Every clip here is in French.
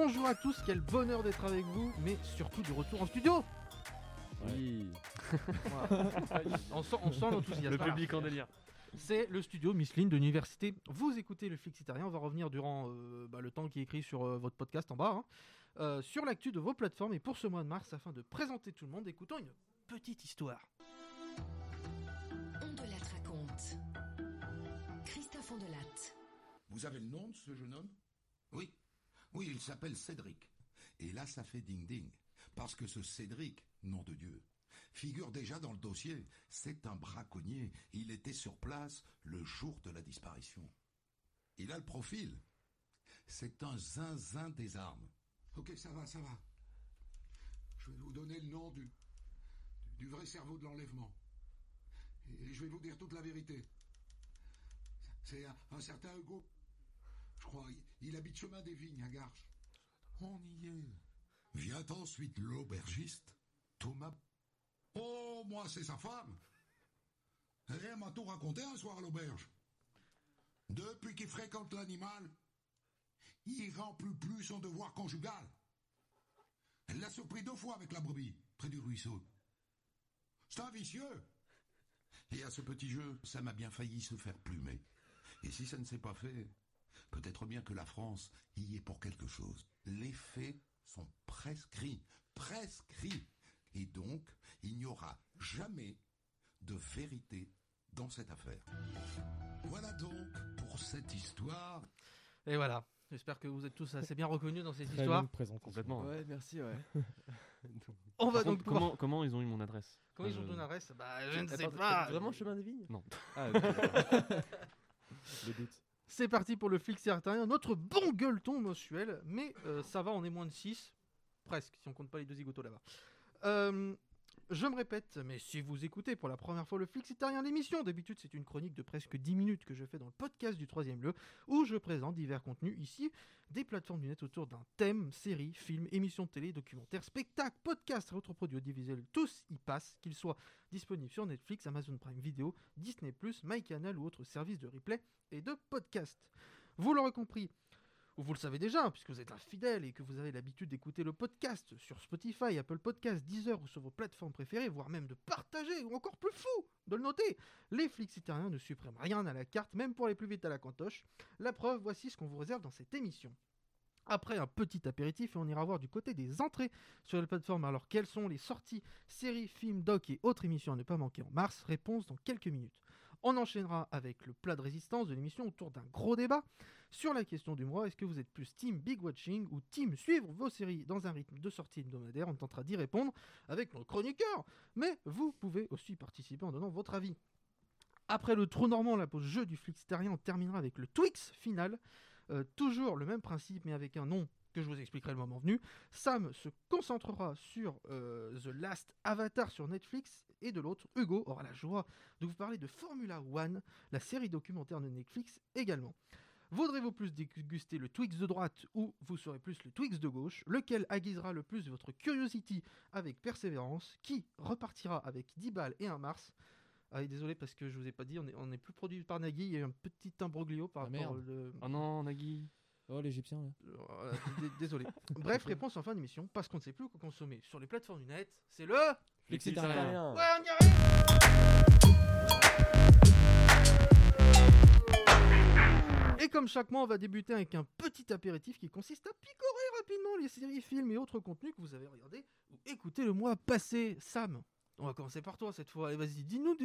bonjour à tous, quel bonheur d'être avec vous, mais surtout du retour en studio. Oui. On sent l'enthousiasme. Le public en délire. C'est le studio Micheline de l'université. Vous écoutez le Flexitarien. On va revenir durant le temps qui est écrit sur votre podcast en bas, sur l'actu de vos plateformes. Et pour ce mois de mars, afin de présenter tout le monde, écoutons une petite histoire. Hondelatte raconte. Christophe Hondelatte. Vous avez le nom de ce jeune homme ? Oui. Oui, il s'appelle Cédric. Et là, ça fait ding-ding. Parce que ce Cédric, nom de Dieu, figure déjà dans le dossier. C'est un braconnier. Il était sur place le jour de la disparition. Il a le profil. C'est un zinzin des armes. Ok, ça va. Je vais vous donner le nom du vrai cerveau de l'enlèvement. Et je vais vous dire toute la vérité. C'est un certain Hugo. Je crois, il habite chemin des Vignes à Garches. On y est. Vient ensuite l'aubergiste, Thomas. Oh, moi, c'est sa femme. Elle m'a tout raconté un soir à l'auberge. Depuis qu'il fréquente l'animal, il remplit plus son devoir conjugal. Elle l'a surpris 2 fois avec la brebis, près du ruisseau. C'est un vicieux. Et à ce petit jeu, ça m'a bien failli se faire plumer. Et si ça ne s'est pas fait, peut-être bien que la France y est pour quelque chose. Les faits sont prescrits. Et donc, il n'y aura jamais de vérité dans cette affaire. Voilà donc pour cette histoire. Et voilà. J'espère que vous êtes tous assez bien reconnus dans cette histoire. Complètement. Ouais, merci. Ouais. On va donc pouvoir... comment ils ont eu mon adresse ? Comment ils ont eu ton adresse ? Bah, je ne sais pas. Vraiment chemin des Vignes ? Non. Ah, oui. Le doute. C'est parti pour le Flexitarien, notre bon gueuleton mensuel, mais ça va, on est moins de 6, presque, si on compte pas les 2 zigotos là-bas. Je me répète, mais si vous écoutez pour la première fois le Flexitarien, l'émission, d'habitude c'est une chronique de presque 10 minutes que je fais dans le podcast du Troisième Lieu, où je présente divers contenus ici, des plateformes du net autour d'un thème, séries, films, émissions de télé, documentaires, spectacles, podcasts et autres produits audiovisuels, tous y passent, qu'ils soient disponibles sur Netflix, Amazon Prime Video, Disney+, MyCanal ou autres services de replay et de podcast. Vous l'aurez compris, ou vous le savez déjà, puisque vous êtes un fidèle et que vous avez l'habitude d'écouter le podcast sur Spotify, Apple Podcasts, Deezer ou sur vos plateformes préférées, voire même de partager, ou encore plus fou, de le noter. Les Flexitariens ne suppriment rien à la carte, même pour les plus vite à la cantoche. La preuve, voici ce qu'on vous réserve dans cette émission. Après un petit apéritif, et on ira voir du côté des entrées sur les plateformes. Alors, quelles sont les sorties, séries, films, docs et autres émissions à ne pas manquer en mars ? Réponse dans quelques minutes. On enchaînera avec le plat de résistance de l'émission autour d'un gros débat sur la question du mois. Est-ce que vous êtes plus team big watching ou team suivre vos séries dans un rythme de sortie hebdomadaire ? On tentera d'y répondre avec nos chroniqueurs, mais vous pouvez aussi participer en donnant votre avis. Après le trou normand, la pause jeu du Flexitarien, on terminera avec le Twix final. Toujours le même principe, mais avec un nom que je vous expliquerai le moment venu. Sam se concentrera sur The Last Avatar sur Netflix, et de l'autre, Hugo aura la joie de vous parler de Formula One, la série documentaire de Netflix également. Vaudrez-vous plus déguster le Twix de droite ou vous serez plus le Twix de gauche ? Lequel aiguisera le plus votre curiosity avec persévérance ? Qui repartira avec 10 balles et un Mars ? Ah, et désolé parce que je vous ai pas dit, on est plus produit par Nagui, il y a eu un petit imbroglio par rapport au... Oh non, Nagui. Oh, l'Égyptien, là. Désolé. Bref, réponse en fin d'émission, parce qu'on ne sait plus quoi consommer sur les plateformes du net, c'est le... Flexitarien. Ouais, on y arrive. Et comme chaque mois, on va débuter avec un petit apéritif qui consiste à picorer rapidement les séries, films et autres contenus que vous avez regardés ou écoutés le mois passé. Sam, on va commencer par toi cette fois. Allez, vas-y, dis-nous.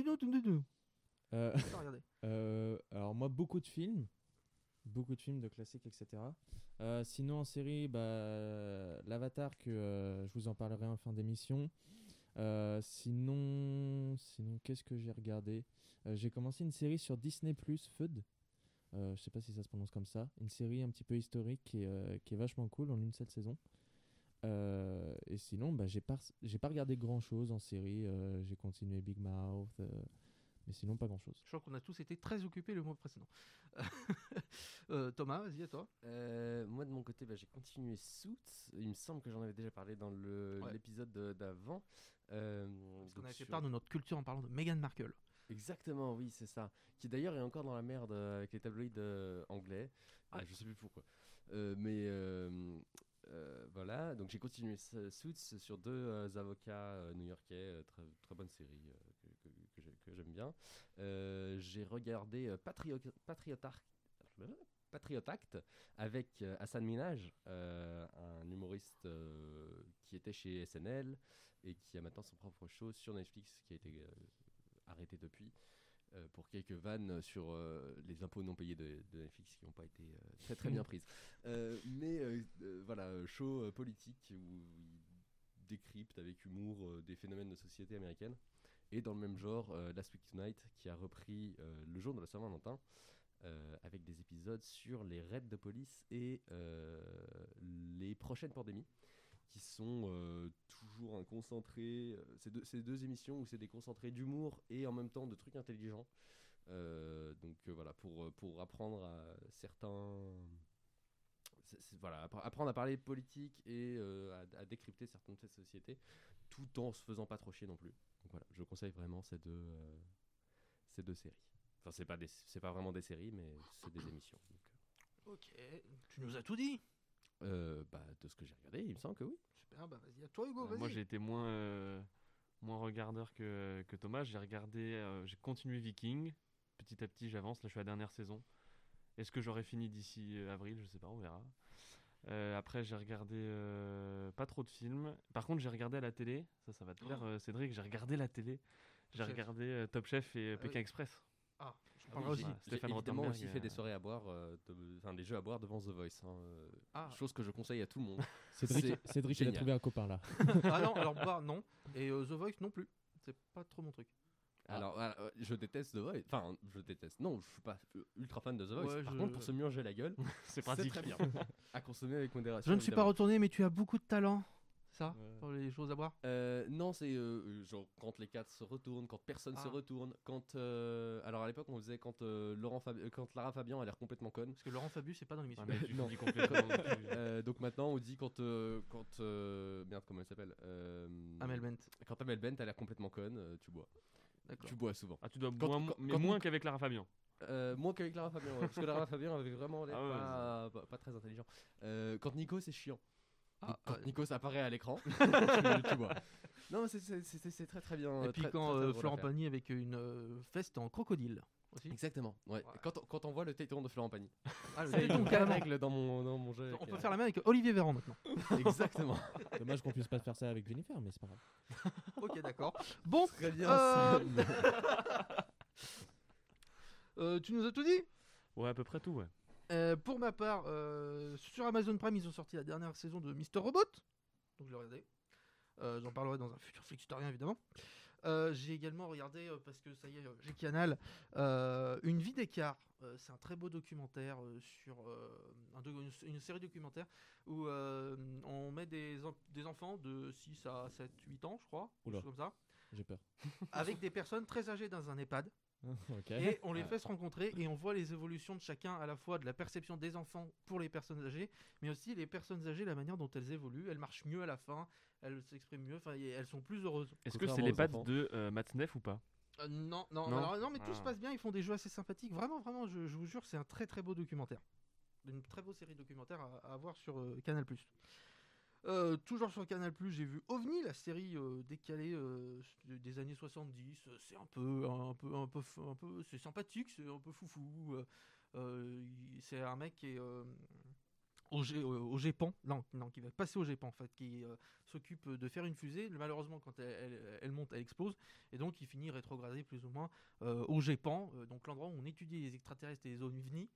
Alors moi, beaucoup de films de classiques, etc. Sinon en série, l'Avatar que je vous en parlerai en fin d'émission. Sinon, qu'est-ce que j'ai regardé ? J'ai commencé une série sur Disney+, Feud. Je sais pas si ça se prononce comme ça. Une série un petit peu historique et, qui est vachement cool en une seule saison. Et sinon, j'ai pas regardé grand chose en série. J'ai continué Big Mouth, mais sinon pas grand chose. Je crois qu'on a tous été très occupés le mois précédent. Thomas, vas-y à toi. Moi de mon côté, j'ai continué Suits. Il me semble que j'en avais déjà parlé dans l'épisode d'avant. Parce qu'on a fait part de notre culture en parlant de Meghan Markle. Exactement, oui, c'est ça. Qui d'ailleurs est encore dans la merde avec les tabloïds anglais. Ah, je sais plus pourquoi. Mais Voilà, donc j'ai continué Suits sur deux avocats new-yorkais, très bonne série que j'aime bien. J'ai regardé Patriot Act avec Hassan Minhaj, un humoriste qui était chez SNL et qui a maintenant son propre show sur Netflix, qui a été arrêté depuis. Pour quelques vannes sur les impôts non payés de Netflix qui n'ont pas été très très bien prises. Voilà, show politique où il décrypte avec humour des phénomènes de société américaine. Et dans le même genre, Last Week Tonight qui a repris le jour de la Saint-Valentin avec des épisodes sur les raids de police et les prochaines pandémies, qui sont toujours un concentré. Ces deux émissions où c'est des concentrés d'humour et en même temps de trucs intelligents. Voilà, pour apprendre à certains... voilà, apprendre à parler politique et à décrypter certaines de ces sociétés, tout en se faisant pas trop chier non plus. Donc voilà, je conseille vraiment ces deux séries. Enfin, c'est pas vraiment des séries, mais c'est des émissions. Donc. Ok, tu nous as tout dit. De ce que j'ai regardé, il me semble que oui. Super, vas-y, à toi Hugo, vas-y. Moi j'ai été moins regardeur que Thomas. J'ai regardé, j'ai continué Vikings. Petit à petit j'avance, là je suis à la dernière saison. Est-ce que j'aurai fini d'ici avril? Je sais pas, on verra. Après j'ai regardé pas trop de films. Par contre j'ai regardé à la télé, ça va te plaire Cédric, j'ai regardé la télé. J'ai regardé Top Chef et Pékin Express. Ah, je parlerai aussi. J'ai évidemment aussi fait des soirées à boire, des jeux à boire devant The Voice. Hein, chose que je conseille à tout le monde. Cédric, il a trouvé un copain là. Ah non, alors boire, non. Et The Voice non plus. C'est pas trop mon truc. Alors, je déteste The Voice. Enfin, je déteste. Non, je suis pas ultra fan de The Voice. Ouais, Par contre, pour se murger la gueule, c'est très bien. À consommer avec modération. Je ne suis pas retourné, mais tu as beaucoup de talent. Ça, pour les choses à boire non, c'est genre quand les quatre se retournent, quand personne se retourne, quand... alors à l'époque, on faisait quand Lara Fabian a l'air complètement conne. Parce que Laurent Fabius, c'est pas dans l'émission. Ah, non, dit complètement. Donc maintenant, on dit quand merde, comment elle s'appelle Amel Bent. Quand Amel Bent a l'air complètement conne, tu bois. D'accord. Tu bois souvent. Ah, tu dois moins qu'avec Lara Fabian. Moins qu'avec Lara Fabian, parce que Lara Fabian avait vraiment l'air pas très intelligent. Quand Nico, c'est chiant. Quand Nico s'apparaît à l'écran, tu vois. Non, c'est très très bien. Et puis quand Florent Pagny avec une veste en crocodile aussi. Exactement. Ouais. Ouais. Quand on voit le téton de Florent Pagny. Ah, c'est une règle dans mon jeu. On peut faire la même avec Olivier Véran maintenant. Exactement. Dommage qu'on puisse pas faire ça avec Jennifer, mais c'est pas grave. Ok, d'accord. Bon. Très bien. Tu nous as tout dit ? Ouais, à peu près tout, ouais. Pour ma part, sur Amazon Prime, ils ont sorti la dernière saison de Mr. Robot. Donc je l'ai regardé. J'en parlerai dans un futur Flixtorien, évidemment. J'ai également regardé, parce que ça y est, j'ai Canal, Une vie d'écart. C'est un très beau documentaire sur une série documentaire où on met des enfants de 6 à 7, 8 ans, je crois. Oula, comme ça. J'ai peur. Avec des personnes très âgées dans un EHPAD. Okay. Et on les fait se rencontrer et on voit les évolutions de chacun, à la fois de la perception des enfants pour les personnes âgées, mais aussi les personnes âgées, la manière dont elles évoluent. Elles marchent mieux à la fin, elles s'expriment mieux, elles sont plus heureuses. Est-ce que c'est les pattes de Matzneff ou pas? Non, mais tout se passe bien, ils font des jeux assez sympathiques. Vraiment, vraiment, je vous jure, c'est un très très beau documentaire. Une très beau série documentaire à voir sur Canal+. Toujours sur Canal+, j'ai vu OVNI, la série décalée des années 70. C'est un peu, c'est sympathique, c'est un peu foufou. C'est un mec qui est au Gépan, non, qui va passer au Gépan en fait, qui s'occupe de faire une fusée. Malheureusement, quand elle monte, elle explose, et donc il finit rétrogradé plus ou moins au Gépan, donc l'endroit où on étudie les extraterrestres et les ovnis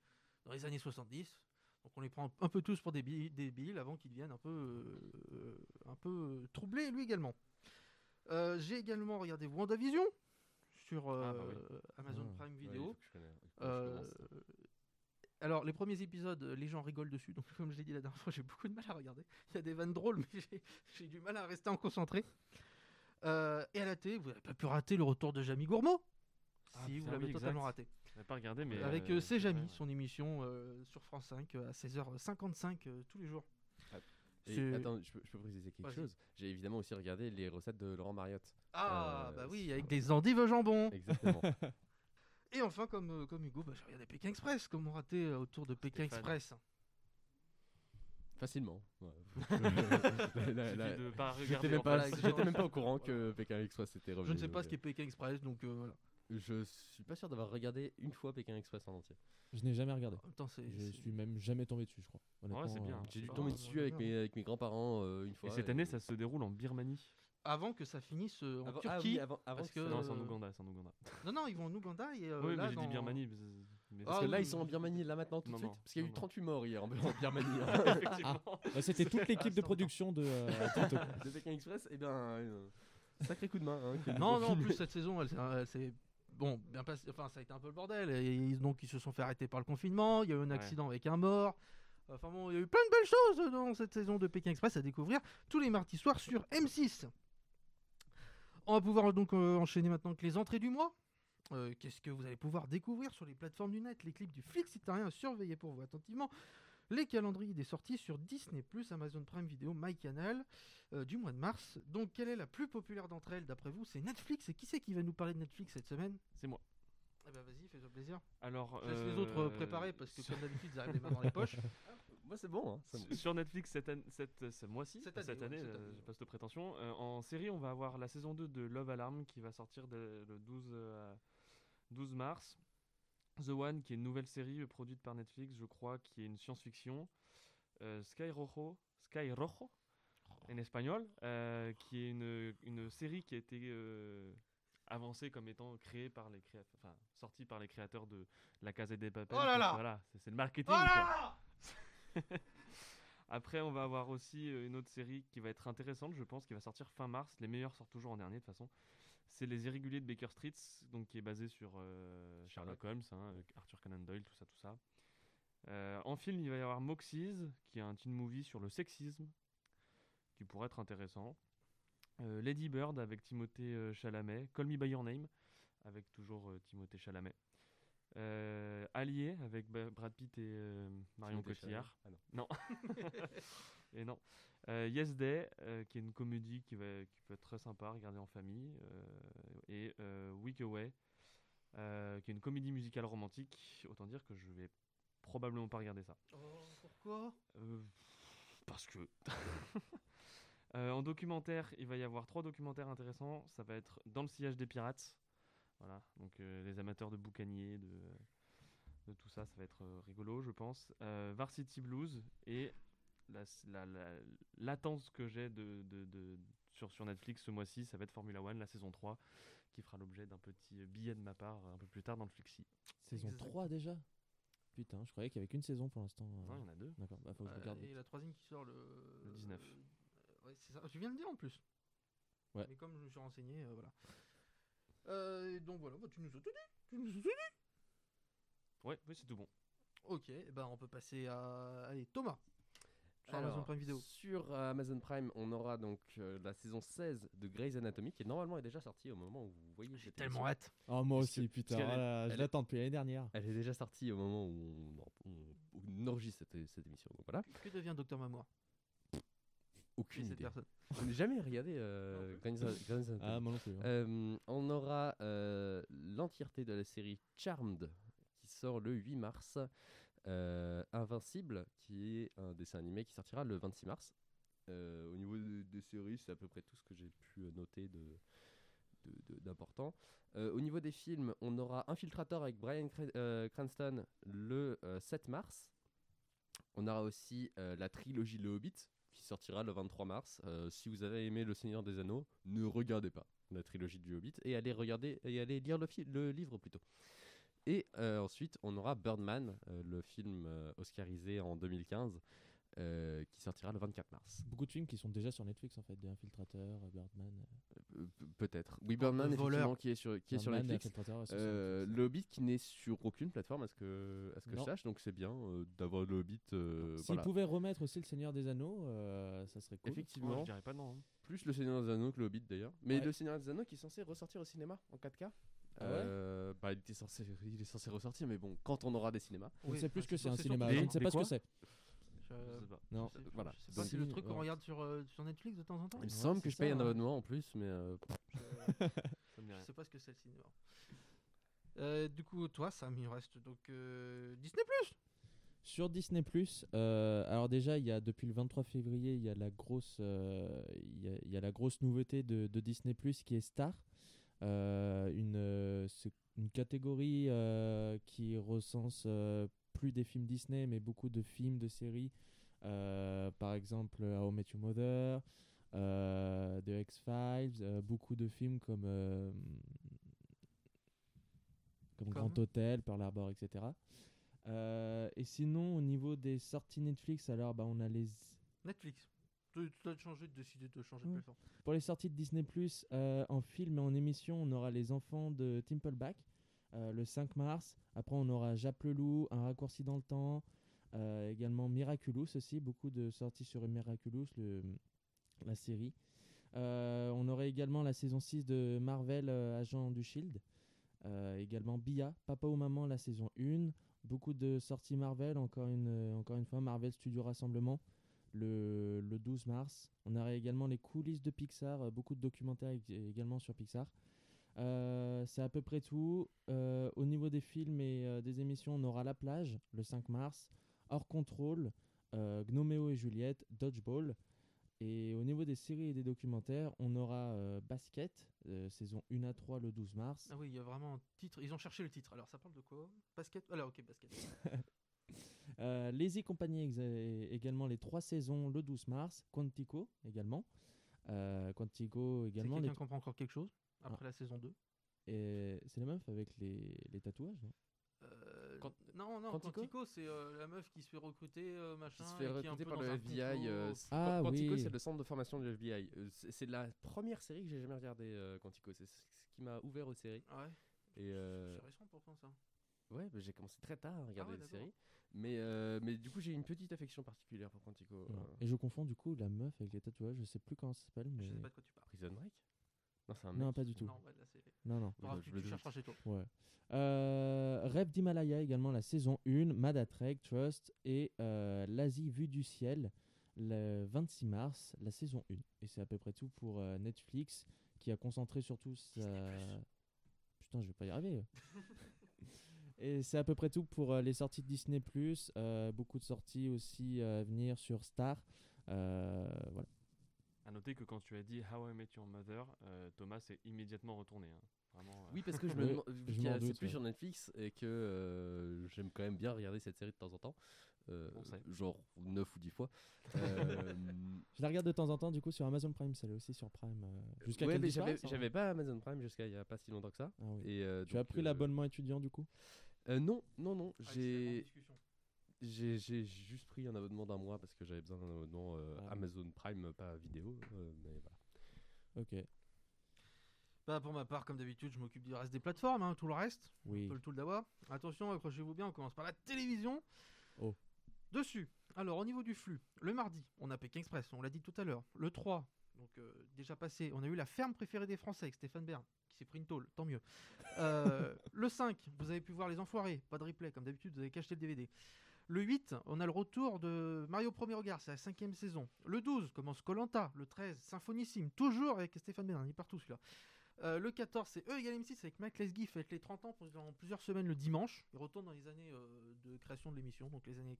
dans les années 70. Donc on les prend un peu tous pour des débiles avant qu'ils deviennent un peu troublés, lui également. J'ai également regardé WandaVision sur Amazon Prime Video. Ouais, alors les premiers épisodes, les gens rigolent dessus, donc comme je l'ai dit la dernière fois, j'ai beaucoup de mal à regarder. Il y a des vannes drôles, mais j'ai du mal à rester en concentré. Et à la télé, vous n'avez pas pu rater le retour de Jamy Gourmaud. Vous l'avez totalement raté. Pas regardé, mais avec C'est Jamy, son émission sur France 5 à 16h55 tous les jours. Et, attends, je peux préciser quelque chose. J'ai évidemment aussi regardé les recettes de Laurent Mariotte. Ah bah oui, avec des endives au jambon. Exactement. Et enfin, comme Hugo, j'ai regardé Pékin Express. Comment rater autour de Pékin Express? Facilement. Ouais. J'étais même pas au courant que Pékin Express était revenu. Je ne sais pas ce qu'est Pékin Express, donc voilà. Je suis pas sûr d'avoir regardé une fois Pékin Express en entier. Je n'ai jamais regardé. Attends, je suis même jamais tombé dessus, je crois. Ouais, c'est bien. J'ai dû tomber dessus avec mes grands-parents une fois. Et cette année, ça se déroule en Birmanie. Avant que ça finisse en Turquie. Ah oui, avant parce que non, c'est en Ouganda, Non, ils vont en Ouganda et oui, là, mais j'ai dit Birmanie. Mais parce que là, ils sont en Birmanie là maintenant tout de suite. Parce qu'il y a eu 38 morts hier en Birmanie. Effectivement. C'était toute l'équipe de production de Pékin Express. Et bien, sacré coup de main. En plus cette saison, elle s'est bien passée. Enfin, ça a été un peu le bordel. Et donc, ils se sont fait arrêter par le confinement. Il y a eu un accident avec un mort. Enfin bon, il y a eu plein de belles choses dans cette saison de Pékin Express à découvrir tous les mardis soirs sur M6. On va pouvoir donc enchaîner maintenant avec les entrées du mois. Qu'est-ce que vous allez pouvoir découvrir sur les plateformes du net? Les clips du flic italien à surveiller pour vous attentivement. Les calendriers des sorties sur Disney+, Amazon Prime Video, MyCanal du mois de mars. Donc, quelle est la plus populaire d'entre elles d'après vous? C'est Netflix. Et qui c'est qui va nous parler de Netflix cette semaine? C'est moi. Eh ben vas-y, fais-toi plaisir. Alors, je laisse les autres préparer parce que comme d'habitude, ils arrivent les mains dans les poches. Moi, c'est bon. Bon. Sur Netflix, ce mois-ci, cette année, j'ai pas cette prétention. En série, on va avoir la saison 2 de Love Alarm qui va sortir le 12 mars. The One, qui est une nouvelle série produite par Netflix, je crois, qui est une science-fiction. Sky Rojo, en espagnol, qui est une série qui a été... avancé comme étant créé par les sorti par les créateurs de La Casa de Papel. Oh là là, voilà, c'est le marketing. Oh là là. Après, on va avoir aussi une autre série qui va être intéressante, je pense, qui va sortir fin mars. Les meilleurs sortent toujours en dernier de toute façon. C'est Les Irréguliers de Baker Street, donc qui est basé sur Sherlock Holmes, Arthur Conan Doyle, tout ça. En film, il va y avoir Moxies, qui est un teen movie sur le sexisme, qui pourrait être intéressant. Lady Bird avec Timothée Chalamet, Call Me By Your Name avec toujours Timothée Chalamet, Allié avec Brad Pitt et Marion Cotillard. Ah non. Et non. Yes Day qui est une comédie qui peut être très sympa à regarder en famille, et Week Away qui est une comédie musicale romantique. Autant dire que je vais probablement pas regarder ça. Oh, pourquoi? Parce que... en documentaire, il va y avoir 3 documentaires intéressants. Ça va être Dans le sillage des pirates. Voilà, donc les amateurs de boucaniers, de tout ça, ça va être rigolo, je pense. Varsity Blues et l'attente que j'ai sur Netflix ce mois-ci, ça va être Formula One, la saison 3, qui fera l'objet d'un petit billet de ma part un peu plus tard dans le Flixi. Saison 3 déjà? Putain, je croyais qu'il n'y avait qu'une saison pour l'instant. Non, il y en a 2. D'accord, faut que je regarde. Et la troisième qui sort le 19. C'est ça. Tu viens de le dire en plus. Ouais. Mais comme je me suis renseigné, voilà. Donc voilà, tu nous as tout dit. Ouais, oui, c'est tout bon. Ok, on peut passer à Thomas. Alors, Amazon Prime Video. Sur Amazon Prime, on aura donc la saison 16 de Grey's Anatomy qui normalement est déjà sortie au moment où vous voyez. J'ai tellement hâte. Oh, moi aussi, putain. Je l'attends depuis l'année dernière. Elle est déjà sortie au moment où on enregistre cette émission. Donc, voilà. Que devient Dr Mamour? Aucune idée. Je n'ai jamais regardé Grey's Anatomy. Ah, moi non plus. On aura l'entièreté de la série Charmed qui sort le 8 mars. Invincible qui est un dessin animé qui sortira le 26 mars. Au niveau des séries, c'est à peu près tout ce que j'ai pu noter d'important. Au niveau des films, on aura Infiltrator avec Bryan Cranston le 7 mars. On aura aussi la trilogie Le Hobbit, qui sortira le 23 mars. Si vous avez aimé Le Seigneur des Anneaux, ne regardez pas la trilogie du Hobbit et allez lire le livre plutôt. Et ensuite, on aura Birdman, le film oscarisé en 2015, qui sortira le 24 mars. Beaucoup de films qui sont déjà sur Netflix en fait, des Infiltrateurs, Birdman. Peut-être. Oui, Birdman effectivement qui est sur Netflix. Le Hobbit qui n'est sur aucune plateforme à ce que je sache, donc c'est bien d'avoir le Hobbit. S'ils pouvaient remettre aussi le Seigneur des Anneaux, ça serait cool. Effectivement. Ouais, je dirais pas non. Hein. Plus le Seigneur des Anneaux que le Hobbit d'ailleurs. Mais le Seigneur des Anneaux qui est censé ressortir au cinéma en 4K. Il est censé ressortir, mais bon, quand on aura des cinémas. On ne sait plus ce que c'est un cinéma. Je ne sais pas ce que c'est. Je sais pas. Non, voilà. C'est le truc qu'on regarde sur Netflix de temps en temps. Il me semble que je paye un abonnement en plus, mais je sais pas ce que c'est le cinéma. Du coup, toi, Sam, il reste donc Disney+. Sur Disney+, alors déjà, il y a depuis le 23 février, il y a la grosse, il y a la grosse nouveauté de Disney+, qui est Star, une catégorie qui recense plus des films Disney, mais beaucoup de films, de séries, par exemple How I Met Your Mother, The X-Files, beaucoup de films comme Grand Hôtel, Pearl Harbor, etc. Et sinon, au niveau des sorties Netflix, alors bah, on a les... Netflix, tu as décidé de changer de plateforme. Pour les sorties de Disney+, en film et en émission, on aura Les Enfants de Timpleback, le 5 mars. Après, on aura Japp le Loup, Un raccourci dans le temps, également Miraculous aussi, beaucoup de sorties sur Miraculous, la série. On aurait également la saison 6 de Marvel, Agent du Shield. Également Bia, Papa ou Maman, la saison 1. Beaucoup de sorties Marvel, encore une fois Marvel Studio Rassemblement le 12 mars. On aurait également les coulisses de Pixar, beaucoup de documentaires également sur Pixar. C'est à peu près tout. Au niveau des films et des émissions, on aura La Plage le 5 mars, Hors Contrôle, Gnoméo et Juliette, Dodgeball. Et au niveau des séries et des documentaires, on aura Basket, saison 1 à 3 le 12 mars. Ah oui, il y a vraiment un titre. Ils ont cherché le titre. Alors, ça parle de quoi ? Basket ? Alors, ok, Basket. Lazy Company également les 3 saisons le 12 mars. Quantico également. C'est quelqu'un qui comprend encore quelque chose après la saison 2. Et c'est la meuf avec les tatouages, non ? Quantico, c'est la meuf qui se fait recruter, machin. Qui se fait recruter par le FBI. Quantico, oui. C'est le centre de formation du FBI. C'est la première série que j'ai jamais regardée, Quantico. C'est ce qui m'a ouvert aux séries. Ouais. C'est récent pourtant ça. Ouais, bah, j'ai commencé très tard à regarder les séries. Mais du coup, j'ai une petite affection particulière pour Quantico. Ouais. Et je confonds du coup la meuf avec les tatouages. Je sais plus comment ça s'appelle. Mais... Je sais pas de quoi tu parles. Prison Break ? Non, c'est un mec. Non, pas du tout. Non, ouais, là, c'est... Non. Bref, tu chercheras chez toi. Ouais. Rêve d'Himalaya également, la saison 1, Mad at Trek, Trust et L'Asie vue du ciel, le 26 mars, la saison 1. Et c'est à peu près tout pour Netflix, qui a concentré surtout sa... Putain, je vais pas y arriver. Et c'est à peu près tout pour les sorties de Disney+. Beaucoup de sorties aussi à venir sur Star. Voilà. À noter que quand tu as dit How I Met Your Mother, Thomas s'est immédiatement retourné. Hein. Vraiment, oui, parce que je me demande, c'est plus sur Netflix et que j'aime quand même bien regarder cette série de temps en temps, genre 9 ou 10 fois. Je la regarde de temps en temps du coup sur Amazon Prime, ça l'est aussi sur Prime. J'avais pas Amazon Prime jusqu'à il y a pas si longtemps que ça. Ah, oui. Et, tu as pris l'abonnement étudiant du coup ? Non. J'ai juste pris un abonnement d'un mois parce que j'avais besoin d'un abonnement Amazon Prime, pas vidéo, mais voilà. Ok. Bah pour ma part, comme d'habitude, je m'occupe du reste des plateformes, hein, tout le reste, oui. Un peu le tout le d'avoir. Attention, accrochez-vous bien, on commence par la télévision. Oh. Dessus, alors au niveau du flux, le mardi, on a Pékin Express, on l'a dit tout à l'heure. Le 3, donc déjà passé, on a eu la ferme préférée des Français avec Stéphane Bern, qui s'est pris une tôle, tant mieux. Le 5, vous avez pu voir Les Enfoirés, pas de replay, comme d'habitude, vous avez qu'à acheter le DVD. Le 8, on a le retour de Mario Premier Regard, c'est la 5e saison. Le 12, commence Koh-Lanta. Le 13, Symphonissime, toujours avec Stéphane Bern, il est partout celui-là. Le 14, c'est E égale M6 avec Mac Lesguy, fête les 30 ans pendant plusieurs semaines le dimanche. Ils retournent dans les années de création de l'émission, donc les années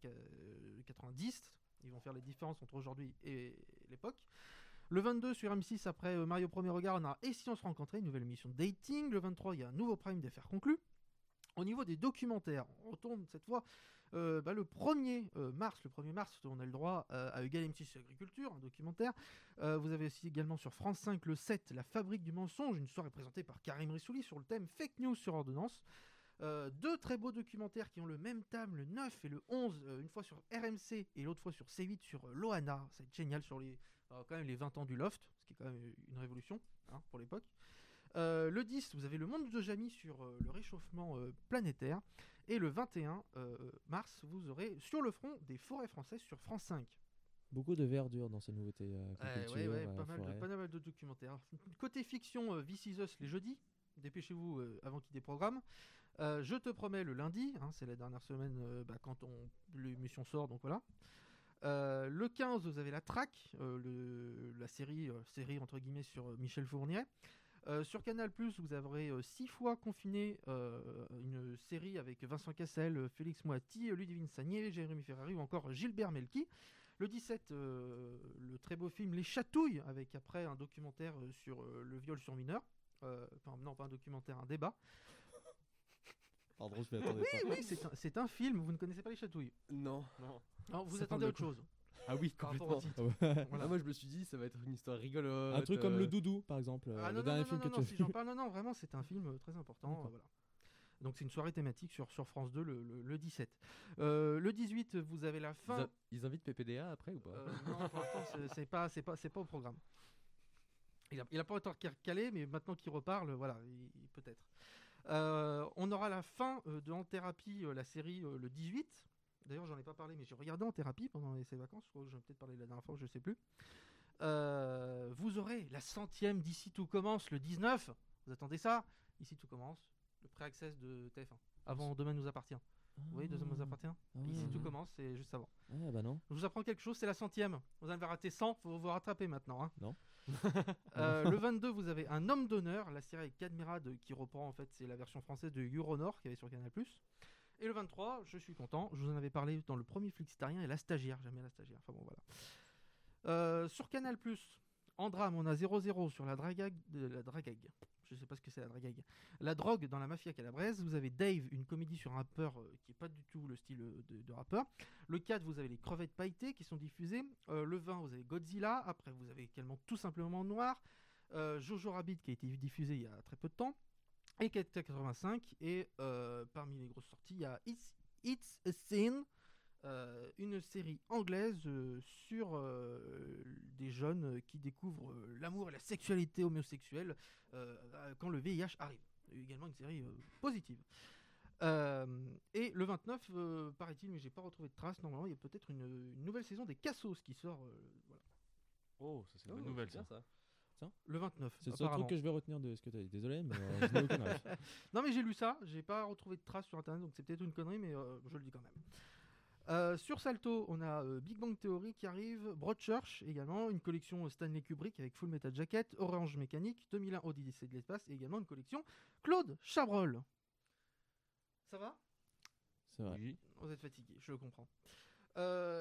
90. Ils vont faire la différence entre aujourd'hui et l'époque. Le 22, sur M6, après Mario Premier Regard, on a Et si on se rencontrait, une nouvelle émission dating. Le 23, il y a un nouveau prime d'affaires conclu. Au niveau des documentaires, on retourne cette fois le 1er mars, on a le droit à Egal M6 Agriculture, un documentaire. Vous avez aussi également sur France 5 le 7, La Fabrique du mensonge, une soirée présentée par Karim Rissouli sur le thème Fake News sur ordonnance. Deux très beaux documentaires qui ont le même thème, le 9 et le 11, une fois sur RMC et l'autre fois sur C8 sur Loana. Ça va être génial sur les 20 ans du Loft, ce qui est quand même une révolution hein, pour l'époque. Le 10, vous avez le monde de Jamy sur le réchauffement planétaire. Et le 21 mars, vous aurez Sur le front des forêts françaises sur France 5. Beaucoup de verdure dans ces nouveautés. Pas mal de documentaires. Alors, côté fiction, This Is Us les jeudis. Dépêchez-vous avant qu'il déprogramme. Je te promets le lundi. Hein, c'est la dernière semaine quand l'émission sort, donc voilà. Le 15, vous avez La Traque, la série entre guillemets sur Michel Fourniret. Sur Canal+, vous aurez 6 fois Confiné, une série avec Vincent Cassel, Félix Moati, Ludivine Sagné, Jérémy Ferrari ou encore Gilbert Melki. Le 17, le très beau film Les Chatouilles, avec après un documentaire sur le viol sur mineur. Non, pas un documentaire, un débat. Pardon, je m'attendais pas. Oui, c'est un film, vous ne connaissez pas Les Chatouilles? Non. Alors, vous attendez autre chose. Ah oui, complètement. Voilà. Moi je me suis dit ça va être une histoire rigolote. Un truc comme Le Doudou par exemple. Non, vraiment c'est un film très important. Voilà. Donc c'est une soirée thématique sur France 2 le 17. Le 18 vous avez la fin. Ils invitent PPDA après ou pas? Non, pour l'instant c'est pas au programme. Il a pas autant recalé, mais maintenant qu'il reparle, voilà, il peut-être. On aura la fin de En Thérapie, la série le 18. D'ailleurs, j'en ai pas parlé, mais j'ai regardé En Thérapie pendant ces vacances. Je crois que j'en ai peut-être parlé la dernière fois, je sais plus. Vous aurez la 100e d'Ici Tout Commence le 19. Vous attendez ça? Ici Tout Commence, le pré-access de TF1. Avant Demain nous appartient. Vous voyez, Demain nous appartient. Ici Tout Commence, c'est juste avant. Ah bah non. Je vous apprends quelque chose, c'est la 100e. Vous en avez raté 100, faut vous rattraper maintenant. Hein. Non. Le 22, vous avez Un Homme d'honneur, la série avec Cadmerade qui reprend, en fait, c'est la version française de Euronord qui avait sur Canal+. Et le 23, je suis content, je vous en avais parlé dans le premier Flixitarien et La Stagiaire, jamais La Stagiaire, enfin bon voilà. Sur Canal+, en drame, on a 0-0 sur la dragague, je sais pas ce que c'est la dragague, la drogue dans la mafia calabraise. Vous avez Dave, une comédie sur un rappeur qui est pas du tout le style de rappeur. Le 4, vous avez Les Crevettes Pailletées qui sont diffusées. Le 20, vous avez Godzilla, après vous avez également Tout Simplement Noir, Jojo Rabbit qui a été diffusé il y a très peu de temps. Et 85, et parmi les grosses sorties, il y a It's a Sin, une série anglaise sur des jeunes qui découvrent l'amour et la sexualité homosexuelle quand le VIH arrive. Également une série positive. Et le 29, paraît-il, mais j'ai pas retrouvé de traces, normalement il y a peut-être une nouvelle saison des Cassos qui sort. Voilà. Oh, ça c'est une bonne nouvelle ça. Le 29. C'est le seul truc que je vais retenir de ce que tu as dit. Désolé, mais je n'ai aucun âge. Non, mais j'ai lu ça. J'ai pas retrouvé de traces sur internet, donc c'est peut-être une connerie, mais je le dis quand même. Sur Salto, on a Big Bang Theory qui arrive, Broadchurch également, une collection Stanley Kubrick avec Full Metal Jacket, Orange Mécanique, 2001 Odyssée de l'espace, et également une collection Claude Chabrol. Ça va? C'est vrai. Oui. Vous êtes fatigué, je le comprends.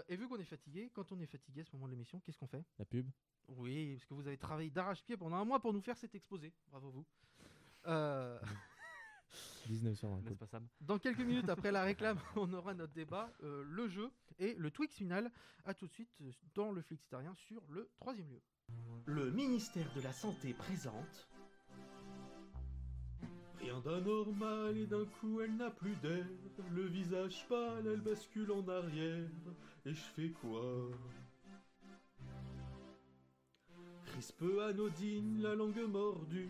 Et vu qu'on est fatigué, quand on est fatigué à ce moment de l'émission, qu'est-ce qu'on fait? La pub. Oui, parce que vous avez travaillé d'arrache-pied pendant un mois pour nous faire cet exposé. Bravo vous. 19 sur 20. Laisse pas Sam. Dans quelques minutes après la réclame, on aura notre débat, le jeu et le Twix final. À tout de suite dans le Flixitarien sur le troisième lieu. Le ministère de la Santé présente... Rien d'anormal et d'un coup elle n'a plus d'air. Le visage pâle, elle bascule en arrière. Et je fais quoi ? Peu anodine, la langue mordue,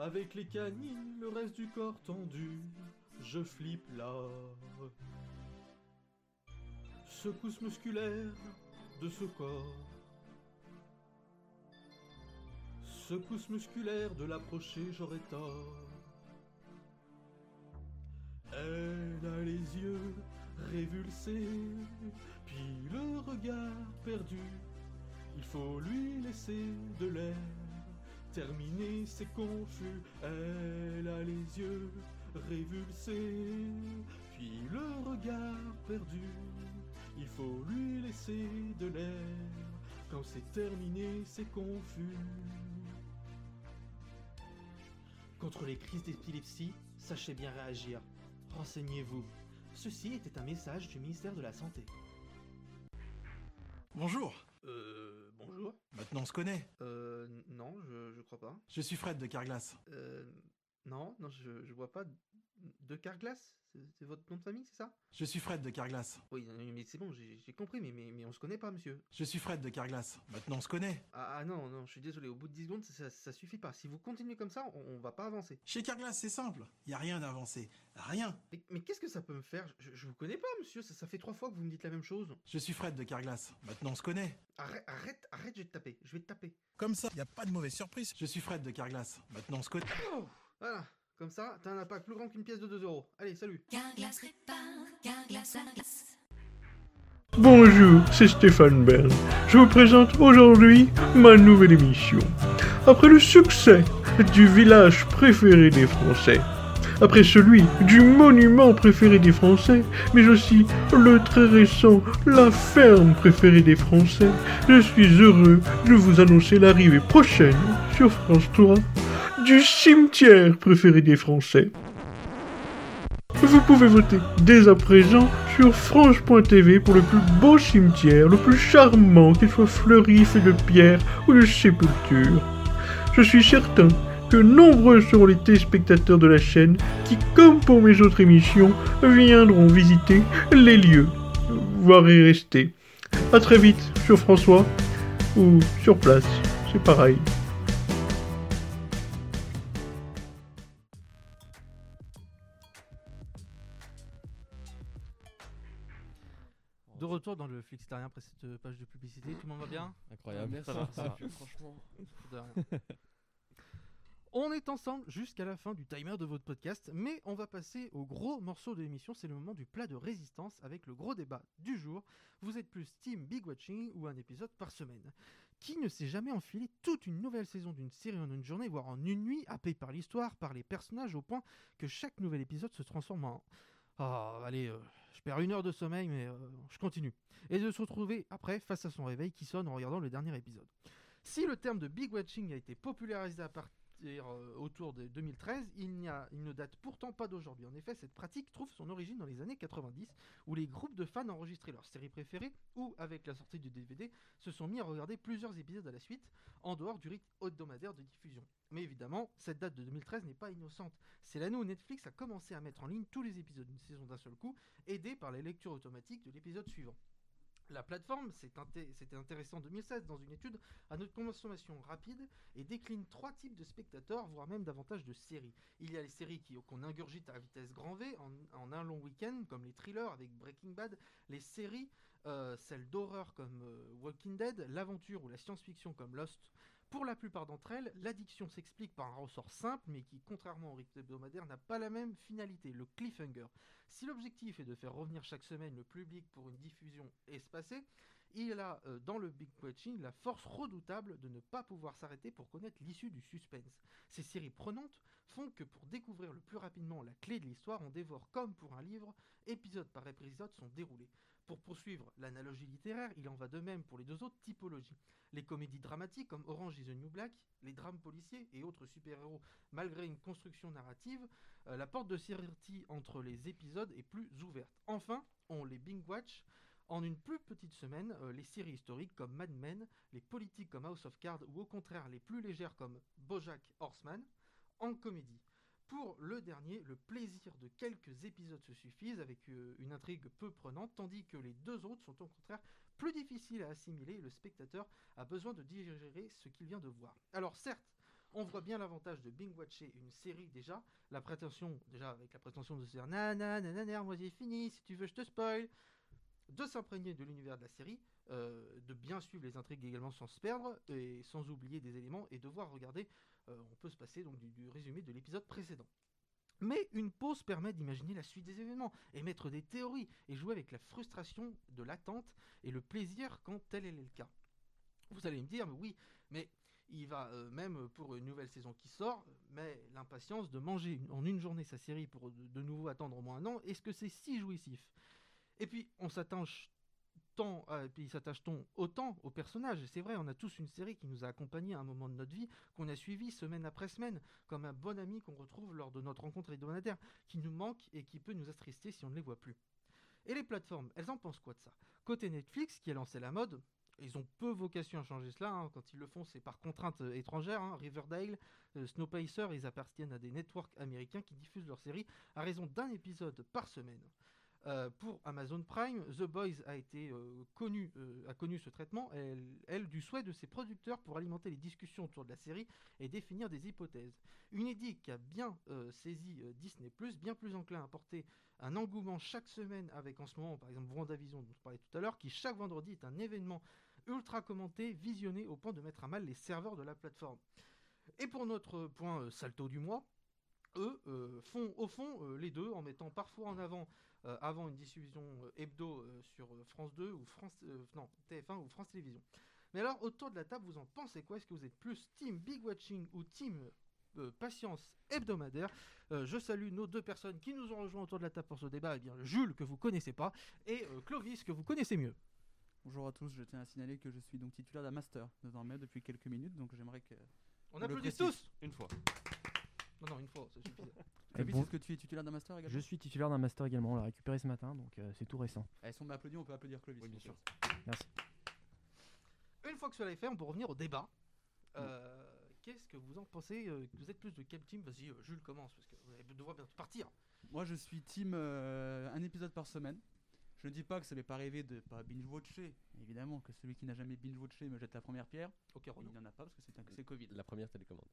avec les canines, le reste du corps tendu, je flippe là. Secousse musculaire de ce corps, secousse musculaire de l'approcher, j'aurais tort. Elle a les yeux révulsés, puis le regard perdu. Il faut lui laisser de l'air, terminer ses confus. Elle a les yeux révulsés, puis le regard perdu. Il faut lui laisser de l'air, quand c'est terminé ses confus. Contre les crises d'épilepsie, sachez bien réagir. Renseignez-vous. Ceci était un message du ministère de la Santé. Bonjour. Bonjour. Maintenant on se connaît. Non, je crois pas. Je suis Fred de Carglass. Non, je vois pas de Carglass. C'est votre nom de famille, c'est ça? Je suis Fred de Carglass. Oui, mais c'est bon, j'ai compris, mais on se connaît pas, monsieur. Je suis Fred de Carglass. Maintenant on se connaît. Ah non, je suis désolé, au bout de 10 secondes, ça suffit pas. Si vous continuez comme ça, on va pas avancer. Chez Carglass, c'est simple. Y a rien d'avancer. Rien. Mais qu'est-ce que ça peut me faire? Je vous connais pas, monsieur. Ça fait 3 fois que vous me dites la même chose. Je suis Fred de Carglass. Maintenant on se connaît. Arrête, je vais te taper. Comme ça, y a pas de mauvaise surprise. Je suis Fred de Carglass. Maintenant on se connaît. Oh, voilà. Comme ça, t'as un impact plus grand qu'une pièce de 2€. Allez, salut. Carglass répare, Carglass à glace. Bonjour, c'est Stéphane Bern. Je vous présente aujourd'hui ma nouvelle émission. Après le succès du village préféré des Français. Après celui du monument préféré des Français, mais aussi le très récent La Ferme préférée des Français, je suis heureux de vous annoncer l'arrivée prochaine sur France 3 du cimetière préféré des Français. Vous pouvez voter dès à présent sur France.tv pour le plus beau cimetière, le plus charmant, qu'il soit fleuri, fait de pierre ou de sépulture. Je suis certain que nombreux seront les téléspectateurs de la chaîne qui, comme pour mes autres émissions, viendront visiter les lieux, voire y rester. A très vite sur François, ou sur place, c'est pareil. De retour dans le Flixterien après cette page de publicité, tout le monde va bien ? Incroyable, merci, ça va. Franchement. On est ensemble jusqu'à la fin du timer de votre podcast, mais on va passer au gros morceau de l'émission. C'est le moment du plat de résistance avec le gros débat du jour. Vous êtes plus team big watching ou un épisode par semaine? Qui ne s'est jamais enfilé toute une nouvelle saison d'une série en une journée, voire en une nuit, happé par l'histoire, par les personnages, au point que chaque nouvel épisode se transforme en... je perds 1 heure de sommeil, mais je continue. Et de se retrouver après face à son réveil qui sonne en regardant le dernier épisode. Si le terme de big watching a été popularisé à partir autour de 2013, il ne date pourtant pas d'aujourd'hui. En effet, cette pratique trouve son origine dans les années 90, où les groupes de fans enregistraient leurs séries préférées, ou, avec la sortie du DVD, se sont mis à regarder plusieurs épisodes à la suite, en dehors du rythme hebdomadaire de diffusion. Mais évidemment, cette date de 2013 n'est pas innocente. C'est l'année où Netflix a commencé à mettre en ligne tous les épisodes d'une saison d'un seul coup, aidé par les lectures automatiques de l'épisode suivant. La plateforme s'était intéressée en 2016 dans une étude à notre consommation rapide et décline 3 types de spectateurs, voire même davantage de séries. Il y a les séries qu'on ingurgite à vitesse grand V en un long week-end, comme les thrillers avec Breaking Bad, les séries, celles d'horreur comme Walking Dead, l'aventure ou la science-fiction comme Lost. Pour la plupart d'entre elles, l'addiction s'explique par un ressort simple, mais qui, contrairement au rythme hebdomadaire, n'a pas la même finalité, le cliffhanger. Si l'objectif est de faire revenir chaque semaine le public pour une diffusion espacée, il a, dans le big watching, la force redoutable de ne pas pouvoir s'arrêter pour connaître l'issue du suspense. Ces séries prenantes font que pour découvrir le plus rapidement la clé de l'histoire, on dévore comme pour un livre, épisode par épisode sont déroulés. Pour poursuivre l'analogie littéraire, il en va de même pour les 2 autres typologies. Les comédies dramatiques comme Orange is the New Black, les drames policiers et autres super-héros malgré une construction narrative, la porte de sortie entre les épisodes est plus ouverte. Enfin, on les binge-watch en une plus petite semaine, les séries historiques comme Mad Men, les politiques comme House of Cards ou au contraire les plus légères comme BoJack Horseman en comédie. Pour le dernier, le plaisir de quelques épisodes se suffisent avec une intrigue peu prenante, tandis que les 2 autres sont au contraire plus difficiles à assimiler et le spectateur a besoin de digérer ce qu'il vient de voir. Alors certes, on voit bien l'avantage de binge-watcher une série déjà, avec la prétention de se dire « nanana, moi j'ai fini, si tu veux je te spoil », de s'imprégner de l'univers de la série, de bien suivre les intrigues également sans se perdre et sans oublier des éléments et devoir regarder... on peut se passer donc du résumé de l'épisode précédent. Mais une pause permet d'imaginer la suite des événements, émettre des théories et jouer avec la frustration de l'attente et le plaisir quand tel est le cas. Vous allez me dire, oui, mais il va même pour une nouvelle saison qui sort, mais l'impatience de manger en une journée sa série pour de nouveau attendre au moins 1 an, est-ce que c'est si jouissif ? Et puis s'attache-t-on autant aux personnages? C'est vrai, on a tous une série qui nous a accompagnés à un moment de notre vie, qu'on a suivi semaine après semaine, comme un bon ami qu'on retrouve lors de notre rencontre hebdomadaire, qui nous manque et qui peut nous attrister si on ne les voit plus. Et les plateformes, elles en pensent quoi de ça? Côté Netflix, qui a lancé la mode, ils ont peu vocation à changer cela, quand ils le font c'est par contrainte étrangère, Riverdale, Snowpiercer, ils appartiennent à des networks américains qui diffusent leurs séries à raison d'un épisode par semaine. Pour Amazon Prime, The Voice a connu ce traitement, elle, du souhait de ses producteurs pour alimenter les discussions autour de la série et définir des hypothèses. Une idée qui a bien saisi Disney+, bien plus enclin à porter un engouement chaque semaine avec en ce moment, par exemple, WandaVision dont on parlait tout à l'heure, qui chaque vendredi est un événement ultra commenté, visionné au point de mettre à mal les serveurs de la plateforme. Et pour notre point Salto du mois, eux font au fond les deux en mettant parfois en avant avant une diffusion hebdo sur France 2 ou TF1 ou France Télévisions. Mais alors, autour de la table, vous en pensez quoi? Est-ce que vous êtes plus team big watching ou team Patience hebdomadaire. Je salue nos deux personnes qui nous ont rejoints autour de la table pour ce débat. Eh bien, Jules, que vous connaissez pas, et Clovis, que vous connaissez mieux. Bonjour à tous, je tiens à signaler que je suis donc titulaire d'un master désormais depuis quelques minutes, donc j'aimerais que... On applaudisse tous une fois. Non, une fois, ça suffit. Bon. Est-ce que tu es titulaire d'un master également ? Je suis titulaire d'un master également, on l'a récupéré ce matin, donc c'est tout récent. Et si on m'applaudit, on peut applaudir Clovis. Oui, bien sûr. Merci. Une fois que cela est fait, on peut revenir au débat. Qu'est-ce que vous en pensez ? Vous êtes plus de quel team ? Vas-y, Jules commence, parce que vous allez devoir bientôt partir. Moi, je suis team un épisode par semaine. Je ne dis pas que ça ne m'est pas arrivé de pas binge-watcher. Évidemment que celui qui n'a jamais binge-watché me jette la première pierre. Okay, il n'y en a pas parce que c'est Covid. La première télécommande.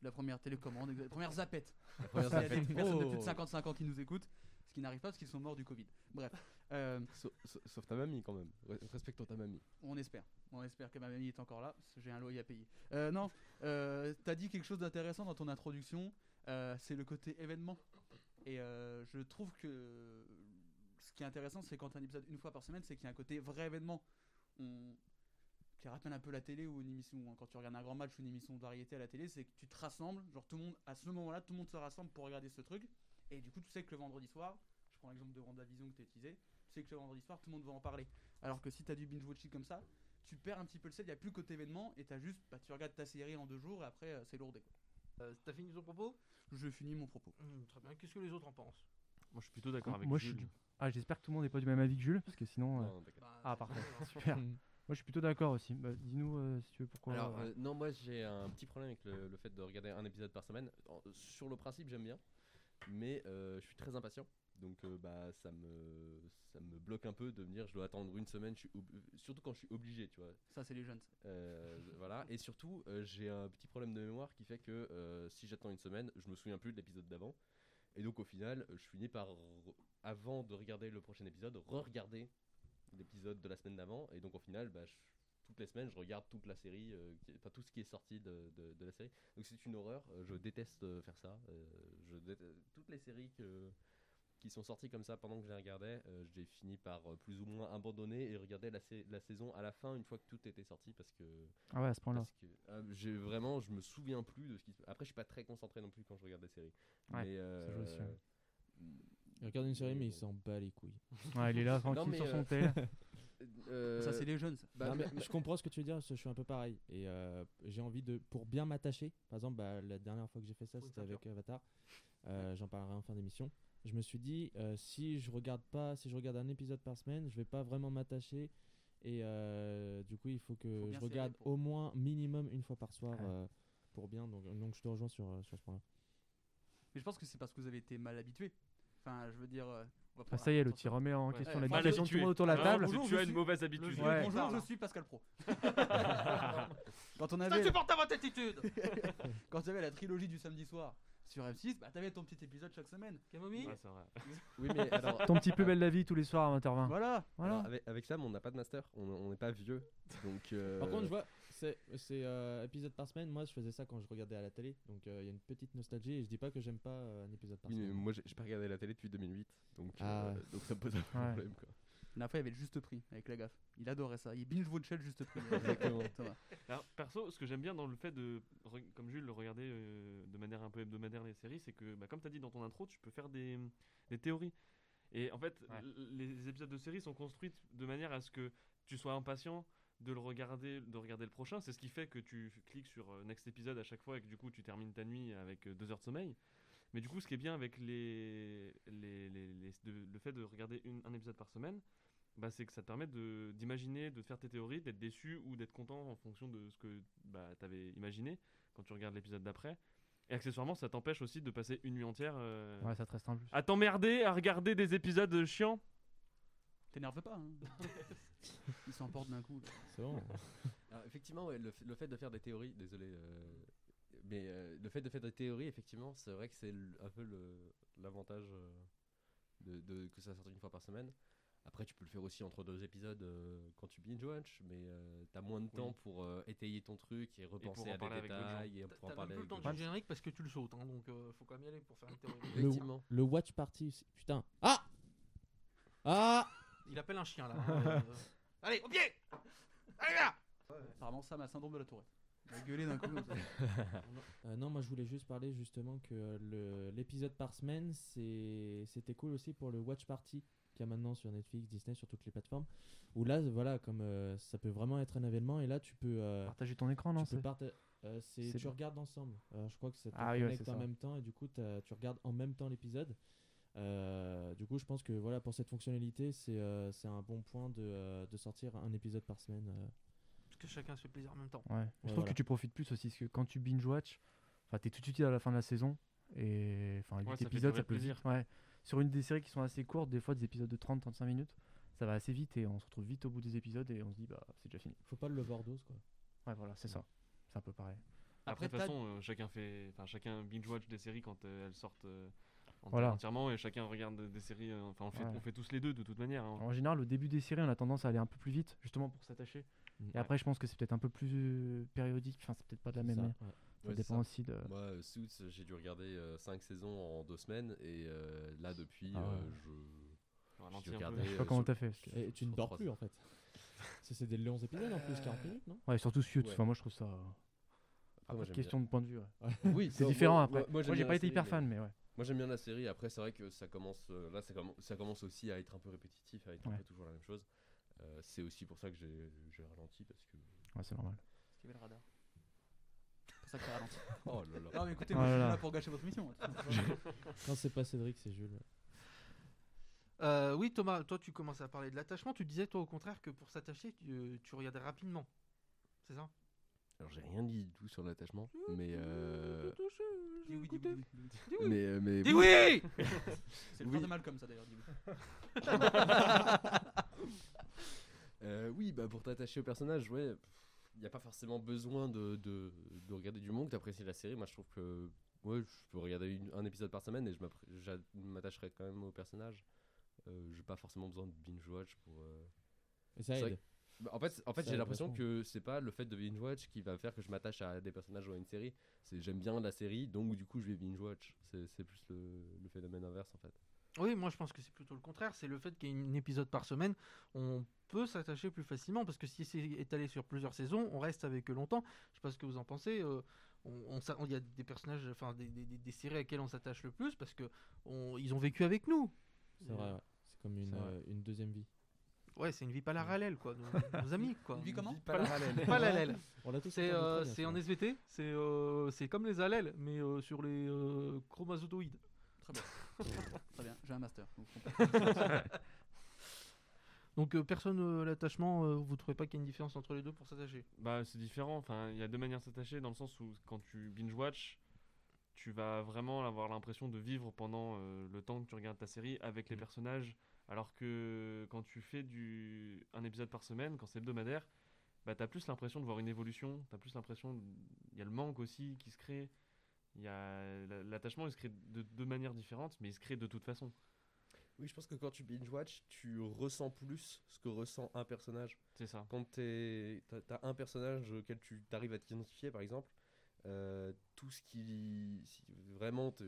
La première télécommande, la première zapette. La première zapette. Il y a des personnes de plus de 55 ans qui nous écoutent, ce qui n'arrive pas parce qu'ils sont morts du Covid. Bref. Sauf ta mamie quand même. Respectons ta mamie. On espère. On espère que ma mamie est encore là, parce que j'ai un loyer à payer. T'as dit quelque chose d'intéressant dans ton introduction. C'est le côté événement. Et je trouve que... Ce qui est intéressant, c'est quand un épisode une fois par semaine, c'est qu'il y a un côté vrai événement qui rappelle un peu la télé ou une émission. Quand tu regardes un grand match ou une émission de variété à la télé, c'est que tu te rassembles, genre tout le monde, à ce moment-là, tout le monde se rassemble pour regarder ce truc. Et du coup, tu sais que le vendredi soir, je prends l'exemple de WandaVision que tu as utilisé, tu sais que le vendredi soir, tout le monde va en parler. Alors que si tu as du binge-watching comme ça, tu perds un petit peu le sel, il n'y a plus côté événement et tu as juste, bah, tu regardes ta série en 2 jours et après, c'est lourdé. T'as fini ton propos ? Je finis mon propos. Très bien, qu'est-ce que les autres en pensent ? Moi, je suis plutôt d'accord avec Jules. Ah, j'espère que tout le monde n'est pas du même avis que Jules, parce que sinon... Non, ah, parfait, super. Moi, je suis plutôt d'accord aussi. Bah, dis-nous, si tu veux, pourquoi... Alors, non, moi, j'ai un petit problème avec le fait de regarder un épisode par semaine. Sur le principe, j'aime bien, mais je suis très impatient. Donc, ça me bloque un peu de me dire je dois attendre une semaine, surtout quand je suis obligé, tu vois. Ça, c'est les jeunes. Voilà, et surtout, j'ai un petit problème de mémoire qui fait que si j'attends une semaine, je me souviens plus de l'épisode d'avant. Et donc au final, je finis par, avant de regarder le prochain épisode, re-regarder l'épisode de la semaine d'avant. Et donc au final, bah, toutes les semaines, je regarde toute la série, tout ce qui est sorti de la série. Donc c'est une horreur, je déteste faire ça. Toutes les séries qui sont sorties comme ça pendant que je les regardais, j'ai fini par plus ou moins abandonner et regarder la saison à la fin une fois que tout était sorti. Parce que, ah ouais, à ce point-là. Parce que, vraiment, je me souviens plus de ce qui se passe. Après, je suis pas très concentré non plus quand je regarde des séries. Ouais, mais, ça joue aussi. Il regarde une série, mais il s'en bat les couilles. Ouais, il est là, tranquille sur son tel. Ça, c'est les jeunes. Ça. Bah, non, mais je comprends ce que tu veux dire, parce que je suis un peu pareil. Et j'ai envie de, pour bien m'attacher, par exemple, bah, la dernière fois que j'ai fait ça, c'était avec Avatar. J'en parlerai en fin d'émission. Je me suis dit, si je regarde un épisode par semaine, je vais pas vraiment m'attacher. Et du coup, il faut que je regarde au moins minimum une fois par soir pour bien. Donc je te rejoins sur ce point-là. Mais je pense que c'est parce que vous avez été mal habitué. Enfin, je veux dire... ça y est, le petit remet en question la discussion tout le monde autour de la table. Bonjour, tu as une mauvaise habitude. Bonjour, je suis Pascal Pro. Quand on avait... Ça supporte à votre attitude. Quand tu avais la trilogie du samedi soir... Sur M6, bah t'avais ton petit épisode chaque semaine. Camomille ? Ouais, c'est vrai. Oui, mais alors... Ton petit plus belle la vie tous les soirs à 20h20. Voilà. Alors, avec Sam, on n'a pas de master. On n'est pas vieux. Donc, Par contre, je vois, c'est épisode par semaine. Moi, je faisais ça quand je regardais à la télé. Donc, il y a une petite nostalgie. Et je dis pas que j'aime pas un épisode par semaine. Mais moi, j'ai pas regardé la télé depuis 2008. Donc, donc ça me pose un problème, quoi. La fois, il y avait le juste prix avec la gaffe. Il adorait ça. Il binge watchait le juste prix. Exactement. Alors, perso, ce que j'aime bien dans le fait de, comme Jules, le regarder de manière un peu hebdomadaire les séries, c'est que, bah, comme tu as dit dans ton intro, tu peux faire des théories. Et en fait, les épisodes de séries sont construits de manière à ce que tu sois impatient de le regarder, le prochain. C'est ce qui fait que tu cliques sur next épisode à chaque fois et que du coup, tu termines ta nuit avec 2 heures de sommeil. Mais du coup, ce qui est bien avec le fait de regarder un épisode par semaine, bah, c'est que ça te permet d'imaginer, de faire tes théories, d'être déçu ou d'être content en fonction de ce que tu avais imaginé quand tu regardes l'épisode d'après. Et accessoirement, ça t'empêche aussi de passer une nuit entière ça te reste en plus. À t'emmerder, à regarder des épisodes chiants. T'énerve pas, hein. Ils s'emportent d'un coup. C'est bon. Alors, effectivement, le fait de faire des théories, désolé... Mais le fait de faire des théories, effectivement, c'est vrai que c'est un peu l'avantage que ça sorte une fois par semaine. Après, tu peux le faire aussi entre 2 épisodes quand tu binge-watch, mais t'as moins de temps pour étayer ton truc et repenser à des détails. T'as même plus le temps du générique parce que tu le sautes, hein, donc faut quand même y aller pour faire une théorie. Effectivement. Le watch party aussi. Putain. Ah Il appelle un chien, là. Allez, au pied. Allez, là. Apparemment, ça m'a syndrome de la tourette. On a gueulé d'un coup. Non, moi je voulais juste parler justement que l'épisode par semaine, c'était cool aussi pour le Watch Party qu'il y a maintenant sur Netflix, Disney, sur toutes les plateformes. Où là, voilà, comme ça peut vraiment être un événement. Et là, tu peux partager ton écran, non? Tu regardes ensemble. Je crois que ça te connecte en même temps et du coup, tu regardes en même temps l'épisode. Du coup, je pense que voilà, pour cette fonctionnalité, c'est un bon point de sortir un épisode par semaine. Parce que chacun se fait plaisir en même temps. Ouais. Je trouve que tu profites plus aussi, parce que quand tu binge-watch, t'es tout de suite à la fin de la saison. Et enfin, 8 épisodes, ça peut plaisir. Ouais. Sur une des séries qui sont assez courtes, des fois des épisodes de 30-35 minutes, ça va assez vite et on se retrouve vite au bout des épisodes et on se dit, bah c'est déjà fini. Faut pas le overdose, quoi. Ouais, voilà, c'est ça. C'est un peu pareil. Après, de toute façon, chacun binge-watch des séries quand elles sortent entièrement et chacun regarde des séries. On fait tous les deux de toute manière. Hein. En général, au début des séries, on a tendance à aller un peu plus vite, justement pour s'attacher. Et après, je pense que c'est peut-être un peu plus périodique. Enfin, c'est peut-être pas de la même manière. Ouais. Ça dépend aussi de... Moi, Suits, j'ai dû regarder 5 saisons en 2 semaines et là, depuis, j'ai regardé... Je sais pas comment t'as fait. Et tu ne dors plus, en fait. C'est des longs épisodes, en plus, 40 minutes, non? Ouais, surtout Suits. Enfin, moi, je trouve ça... Après, question de point de vue. Ouais. Oui, c'est différent après. Moi j'ai pas été hyper fan, mais ouais. Moi, j'aime bien la série. Après, c'est vrai que ça commence. Là, ça commence aussi à être un peu répétitif, à être un peu toujours la même chose. C'est aussi pour ça que j'ai ralenti parce que. Ouais, c'est normal. Parce qu'il y avait le radar. C'est pour ça que t'as ralenti. Oh là là. Non, mais écoutez, moi, je suis là pour gâcher votre mission. Quand c'est pas Cédric, c'est Jules. Oui, Thomas, toi, tu commençais à parler de l'attachement. Tu disais, toi, au contraire, que pour s'attacher, tu regardais rapidement. C'est ça? Alors, j'ai rien dit du tout sur l'attachement, mais. Dis oui! Mais dis oui! C'est le frère de Malcolm, ça d'ailleurs, dis oui. Oui, bah pour t'attacher au personnage, ouais, il n'y a pas forcément besoin de regarder du monde, d'apprécier la série. Moi, je trouve que. Ouais, je peux regarder un épisode par semaine et je m'attacherai quand même au personnage. J'ai pas forcément besoin de binge-watch pour. Et ça aide. En fait j'ai l'impression que c'est pas le fait de binge-watch qui va faire que je m'attache à des personnages ou à une série. C'est j'aime bien la série, donc du coup je vais binge-watch. C'est plus le phénomène inverse en fait. Oui, moi je pense que c'est plutôt le contraire. C'est le fait qu'il y ait un épisode par semaine, on peut s'attacher plus facilement. Parce que si c'est étalé sur plusieurs saisons, on reste avec eux longtemps. Je sais pas ce que vous en pensez. Il y a des personnages, enfin des séries à laquelle on s'attache le plus parce qu'ils ont vécu avec nous. C'est vrai, ouais. C'est comme une deuxième vie. Ouais, c'est une vie parallèle, quoi, nos amis, quoi. Une vie comment? Parallèle. C'est en SVT, c'est comme les allèles, mais sur les chromazoïdes. Très bien. Très bien, j'ai un master. Donc, l'attachement, vous trouvez pas qu'il y a une différence entre les deux pour s'attacher? Bah, c'est différent, enfin, il y a deux manières de s'attacher, dans le sens où quand tu binge-watch, tu vas vraiment avoir l'impression de vivre pendant le temps que tu regardes ta série avec les personnages. Alors que quand tu fais un épisode par semaine, quand c'est hebdomadaire, bah t'as plus l'impression de voir une évolution, t'as plus l'impression, il y a le manque aussi qui se crée, il y a l'attachement, il se crée de deux manières différentes, mais il se crée de toute façon. Oui, je pense que quand tu binge-watch, tu ressens plus ce que ressent un personnage. C'est ça. Quand t'as un personnage auquel tu arrives à t'identifier, par exemple, tout ce qui... Vraiment, tu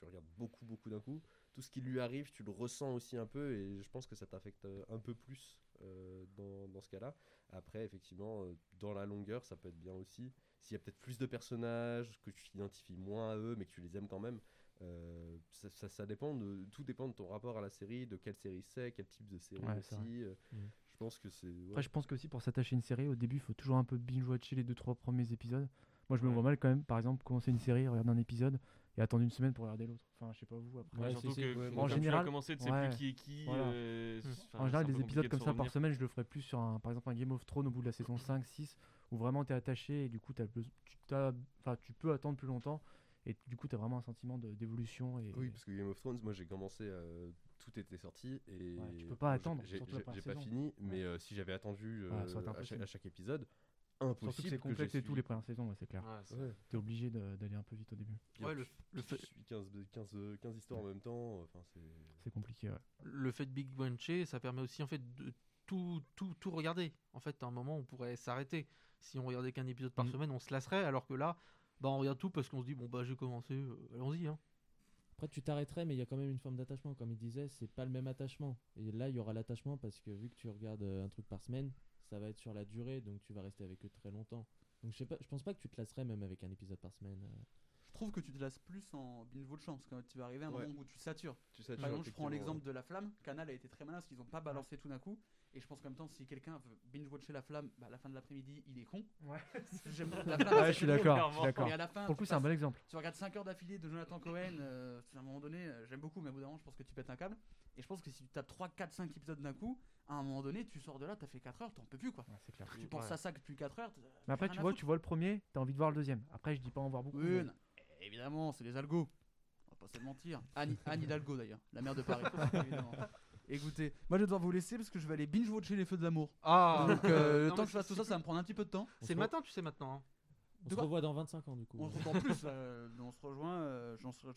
regardes beaucoup d'un coup. Tout ce qui lui arrive, tu le ressens aussi un peu et je pense que ça t'affecte un peu plus dans ce cas-là. Après, effectivement, dans la longueur, ça peut être bien aussi. S'il y a peut-être plus de personnages, que tu t'identifies moins à eux, mais que tu les aimes quand même, ça dépend tout dépend de ton rapport à la série, de quelle série c'est, quel type de série aussi. Je pense que c'est... Ouais. Après, je pense qu'aussi pour s'attacher à une série, au début, il faut toujours un peu binge-watcher les 2-3 premiers épisodes. Moi, je me vois mal quand même, par exemple, commencer une série, regarder un épisode... et attendre une semaine pour regarder l'autre. Enfin, je sais pas vous, après. Ouais, surtout que en général, commencer, tu sais plus qui est qui. Voilà. En général, des épisodes comme ça par semaine, je le ferais plus sur par exemple un Game of Thrones au bout de la saison 5-6 où vraiment t'es attaché et du coup tu peux attendre plus longtemps et du coup t'as vraiment un sentiment d'évolution et... Oui, parce que Game of Thrones, moi j'ai commencé tout était sorti et tu peux pas attendre. J'ai pas fini, mais si j'avais attendu à chaque épisode. Impossible. Surtout que c'est complexe et tout les premières saisons, c'est clair. T'es obligé d'aller un peu vite au début. Ouais, le fait 15 histoires en même temps, enfin c'est compliqué. Ouais. Le fait de Big Bunch, ça permet aussi en fait de tout regarder. En fait, à un moment on pourrait s'arrêter. Si on regardait qu'un épisode par semaine, on se lasserait, alors que là, bah on regarde tout parce qu'on se dit bon bah j'ai commencé, allons-y hein. Après tu t'arrêterais mais il y a quand même une forme d'attachement comme il disait, c'est pas le même attachement. Et là, il y aura l'attachement parce que vu que tu regardes un truc par semaine, ça va être sur la durée, donc tu vas rester avec eux très longtemps. Donc je sais pas, je pense pas que tu te lasserais même avec un épisode par semaine. Je trouve que tu te lasses plus en binge-watchant parce que tu vas arriver à un moment où tu satures. Par exemple, je prends l'exemple de La Flamme. Canal a été très malin parce qu'ils n'ont pas balancé tout d'un coup. Et je pense qu'en même temps, si quelqu'un veut binge-watcher La Flamme, bah, à la fin de l'après-midi, il est con. Ouais, j'aime La Flamme. Ouais, je suis d'accord. Et à la fin, pour le coup, c'est un bon exemple. Tu regardes 5 heures d'affilée de Jonathan Cohen. À un moment donné, j'aime beaucoup, mais au bout d'un moment, je pense que tu pètes un câble. Et je pense que si tu tapes 3, 4, 5 épisodes d'un coup, à un moment donné, tu sors de là, t'as fait 4 heures, t'en peux plus quoi. Ouais, c'est clair. Tu penses à ça depuis 4 heures. Mais après, tu vois le premier, t'as envie de voir le deuxième. Après, je dis pas en voir beaucoup. Oui, mais... Évidemment, c'est les algos. On va pas se mentir. Anne Hidalgo d'ailleurs, la mère de Paris. Évidemment. Écoutez, moi je vais devoir vous laisser parce que je vais aller binge-watcher Les Feux de l'amour. Ah. Donc le temps que je fasse tout ça, ça va me prendre un petit peu de temps. C'est le matin, tu sais maintenant. Hein. On se revoit dans 25 ans du coup. On se revoit en plus. On se rejoint.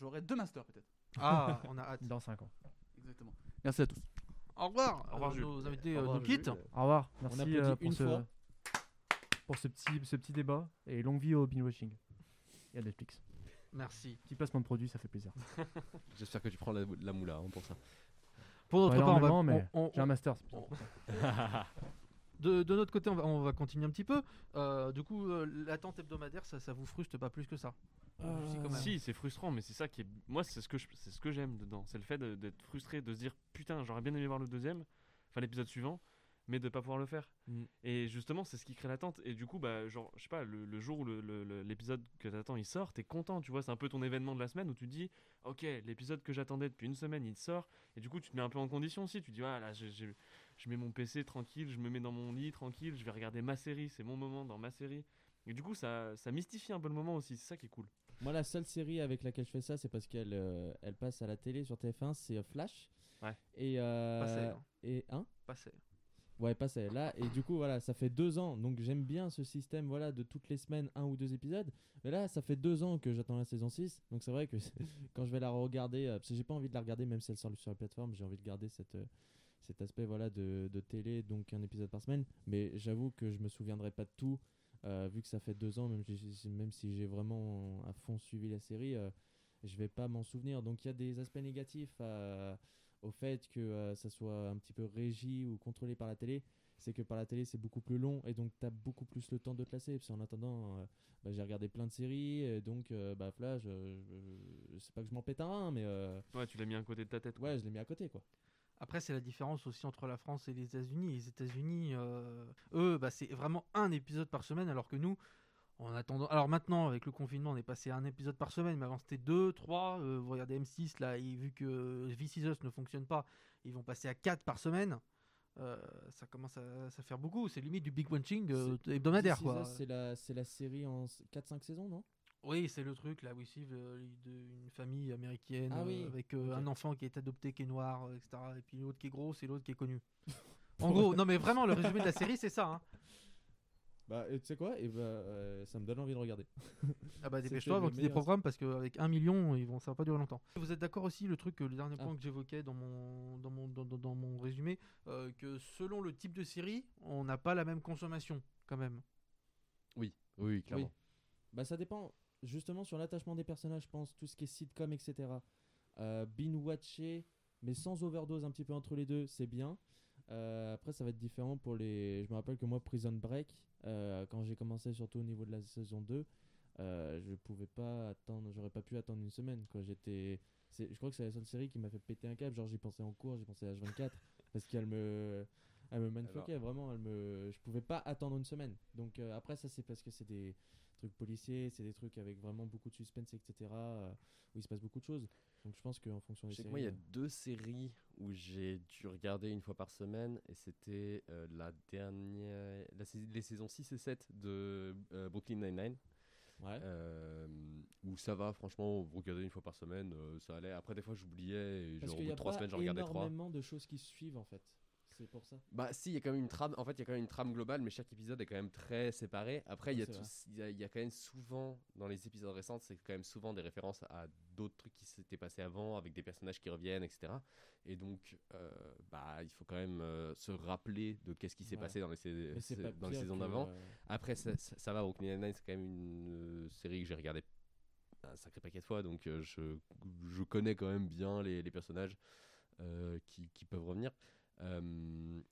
J'aurai 2 masters peut-être. Ah, on a hâte. Dans 5 ans. Exactement. Merci à tous. Au revoir. Au revoir nos invités. Nous quittent. Au revoir. Merci pour ce petit débat et longue vie au binge-watching. Et à Netflix. Merci. Petit placement de produit, ça fait plaisir. J'espère que tu prends la moula pour ça. Pour notre part, j'ai un master. De notre côté, on va continuer un petit peu. Du coup, l'attente hebdomadaire, ça vous frustre pas plus que ça. Si, c'est frustrant, mais c'est ça qui est. Moi, c'est ce que j'aime dedans. C'est le fait d'être frustré, de se dire putain, j'aurais bien aimé voir le deuxième, enfin l'épisode suivant, mais de pas pouvoir le faire. Et justement, c'est ce qui crée l'attente. Et du coup, bah, genre, je sais pas, le jour où l'épisode que t'attends il sort, t'es content, tu vois, c'est un peu ton événement de la semaine où tu te dis, ok, l'épisode que j'attendais depuis une semaine, il sort. Et du coup, tu te mets un peu en condition aussi. Tu te dis, ah là, je mets mon PC tranquille, je me mets dans mon lit tranquille, je vais regarder ma série, c'est mon moment dans ma série. Et du coup, ça mystifie un peu le moment aussi, c'est ça qui est cool. Moi, la seule série avec laquelle je fais ça, c'est parce qu'elle elle passe à la télé sur TF1, c'est Flash. Ouais. Ouais, pas celle-là. Et du coup, voilà, ça fait 2 ans. Donc, j'aime bien ce système, voilà, de toutes les semaines, 1 ou 2 épisodes. Mais là, ça fait 2 ans que j'attends la saison 6. Donc, c'est vrai que quand je vais la regarder, parce que j'ai pas envie de la regarder, même si elle sort sur la plateforme, j'ai envie de garder cet aspect, voilà, de télé, donc un épisode par semaine. Mais j'avoue que je me souviendrai pas de tout, vu que ça fait 2 ans, même si j'ai vraiment à fond suivi la série, je vais pas m'en souvenir. Donc, il y a des aspects négatifs au fait que ça soit un petit peu régi ou contrôlé par la télé, c'est que par la télé c'est beaucoup plus long et donc t'as beaucoup plus le temps de te lasser. Parce qu'en attendant, j'ai regardé plein de séries et donc Flash, c'est pas que je m'en pète un rein, mais. Ouais, tu l'as mis à côté de ta tête. Quoi. Ouais, je l'ai mis à côté quoi. Après, c'est la différence aussi entre la France et les États-Unis. Les États-Unis, eux, c'est vraiment un épisode par semaine alors que nous. En attendant, alors maintenant avec le confinement on est passé à un épisode par semaine, mais avant c'était 2, 3, vous regardez M6 là, et vu que This Is Us ne fonctionne pas, ils vont passer à 4 par semaine, ça commence à faire beaucoup, c'est limite du big watching hebdomadaire quoi. This Is Us, c'est la série en 4-5 saisons non ? Oui, c'est le truc là où ils suivent une famille américaine avec un enfant qui est adopté, qui est noir, etc. Et puis l'autre qui est gros, c'est l'autre qui est connu. En gros, non mais vraiment le résumé de la série c'est ça hein. Bah, tu sais quoi, ça me donne envie de regarder. Ah bah dépêche-toi avant qu'ils déprogramment parce qu'avec 1 million, ça va pas durer longtemps. Vous êtes d'accord aussi, le truc, le dernier point que j'évoquais dans mon résumé, que selon le type de série, on n'a pas la même consommation quand même. Oui, clairement. Oui. Bah ça dépend justement sur l'attachement des personnages, je pense, tout ce qui est sitcom, etc. Binge-watcher, mais sans overdose un petit peu entre les deux, c'est bien. Après ça va être différent pour les... Je me rappelle que moi Prison Break, quand j'ai commencé surtout au niveau de la saison 2, j'aurais pas pu attendre une semaine quoi. Je crois que c'est la seule série qui m'a fait péter un câble, genre j'y pensais en cours, j'y pensais à H24 parce qu'elle me manifestait vraiment, je pouvais pas attendre une semaine. Donc après ça c'est parce que c'est des trucs policiers, c'est des trucs avec vraiment beaucoup de suspense, etc. Où il se passe beaucoup de choses. Donc je pense qu'en fonction des séries... Moi, il y a 2 séries où j'ai dû regarder une fois par semaine et c'était la dernière... les saisons 6 et 7 de Brooklyn Nine-Nine. Ouais. Où ça va, franchement, vous regardez une fois par semaine, ça allait. Après, des fois, j'oubliais et au bout de 3 semaines, j'en regardais 3. Parce qu'il y a énormément de choses qui suivent, en fait. C'est pour ça. Bah si, il y a quand même une trame. En fait, il y a quand même une trame globale, mais chaque épisode est quand même très séparé. Après, il y a quand même souvent dans les épisodes récents, c'est quand même souvent des références à d'autres trucs qui s'étaient passés avant, avec des personnages qui reviennent, etc. Et donc, il faut quand même se rappeler de qu'est-ce qui s'est passé dans les saisons d'avant. Après, ça va. Brooklyn Nine-Nine, c'est quand même une série que j'ai regardée un sacré paquet de fois, donc je connais quand même bien les personnages qui peuvent revenir.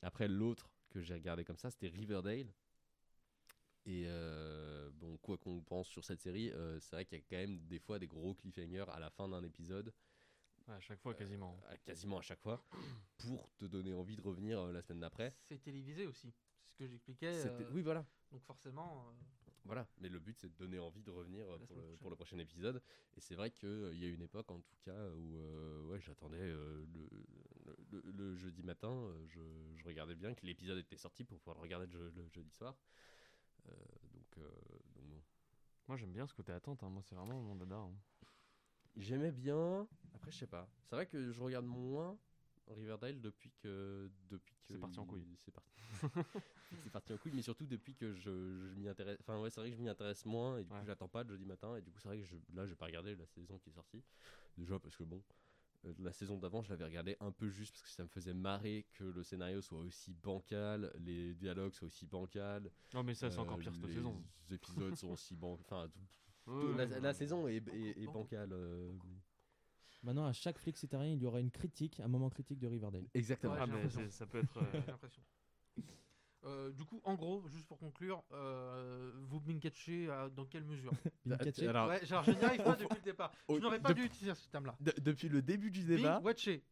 Après l'autre que j'ai regardé comme ça c'était Riverdale Et bon, quoi qu'on pense sur cette série, c'est vrai qu'il y a quand même des fois des gros cliffhangers à la fin d'un épisode. À chaque fois, quasiment. Quasiment à chaque fois, pour te donner envie de revenir la semaine d'après. C'est télévisé aussi, c'est ce que j'expliquais. Oui, voilà. Donc forcément... Voilà, mais le but, c'est de donner envie de revenir pour le prochain épisode. Et c'est vrai qu'il y a une époque, en tout cas, où j'attendais le jeudi matin, je regardais bien que l'épisode était sorti pour pouvoir le regarder le jeudi soir. Donc non. Moi j'aime bien ce côté attente, hein. Moi c'est vraiment mon dada, hein. J'aimais bien, après je sais pas, c'est vrai que je regarde moins Riverdale depuis que c'est parti en couille. C'est parti en couille, mais surtout depuis que je m'y intéresse, enfin ouais, c'est vrai que je m'y intéresse moins et du coup j'attends pas le jeudi matin et du coup c'est vrai que là j'ai pas regardé la saison qui est sortie déjà parce que bon, la saison d'avant je l'avais regardé un peu juste parce que ça me faisait marrer que le scénario soit aussi bancal, les dialogues soient aussi bancals. Non mais ça c'est encore pire cette saison. Les épisodes sont aussi bancals, enfin la saison est bancale. Maintenant à chaque flexitarien il y aura une critique, un moment critique de Riverdale. Exactement. Ouais, ça peut être j'ai l'impression. Du coup, en gros, juste pour conclure, vous bincatchez dans quelle mesure? Alors... Ouais, genre, je n'y arrive pas depuis le départ. Je n'aurais pas dû utiliser ce terme-là. Depuis le début du débat... Binge-watcher.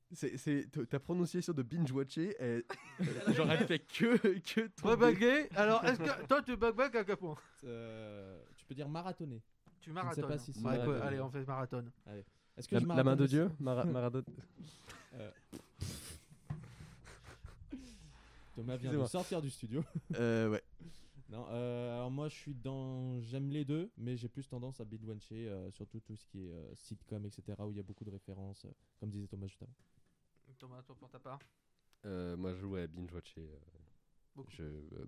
Ta prononciation de binge-watcher, j'aurais fait que ton... Baguer. Alors, est-ce que... Toi, tu bug-bug à quel point tu peux dire marathonner. Tu marathonnes. Je ne sais pas si c'est... Marathon. Allez, on fait marathon. Allez. Est-ce que la main de Dieu marathon. Thomas vient de sortir du studio. Ouais. Non, alors moi je suis dans. J'aime les deux, mais j'ai plus tendance à binge-watcher, surtout tout ce qui est sitcom, etc., où il y a beaucoup de références, comme disait Thomas juste avant. Thomas, toi pour ta part moi je jouais à binge-watcher.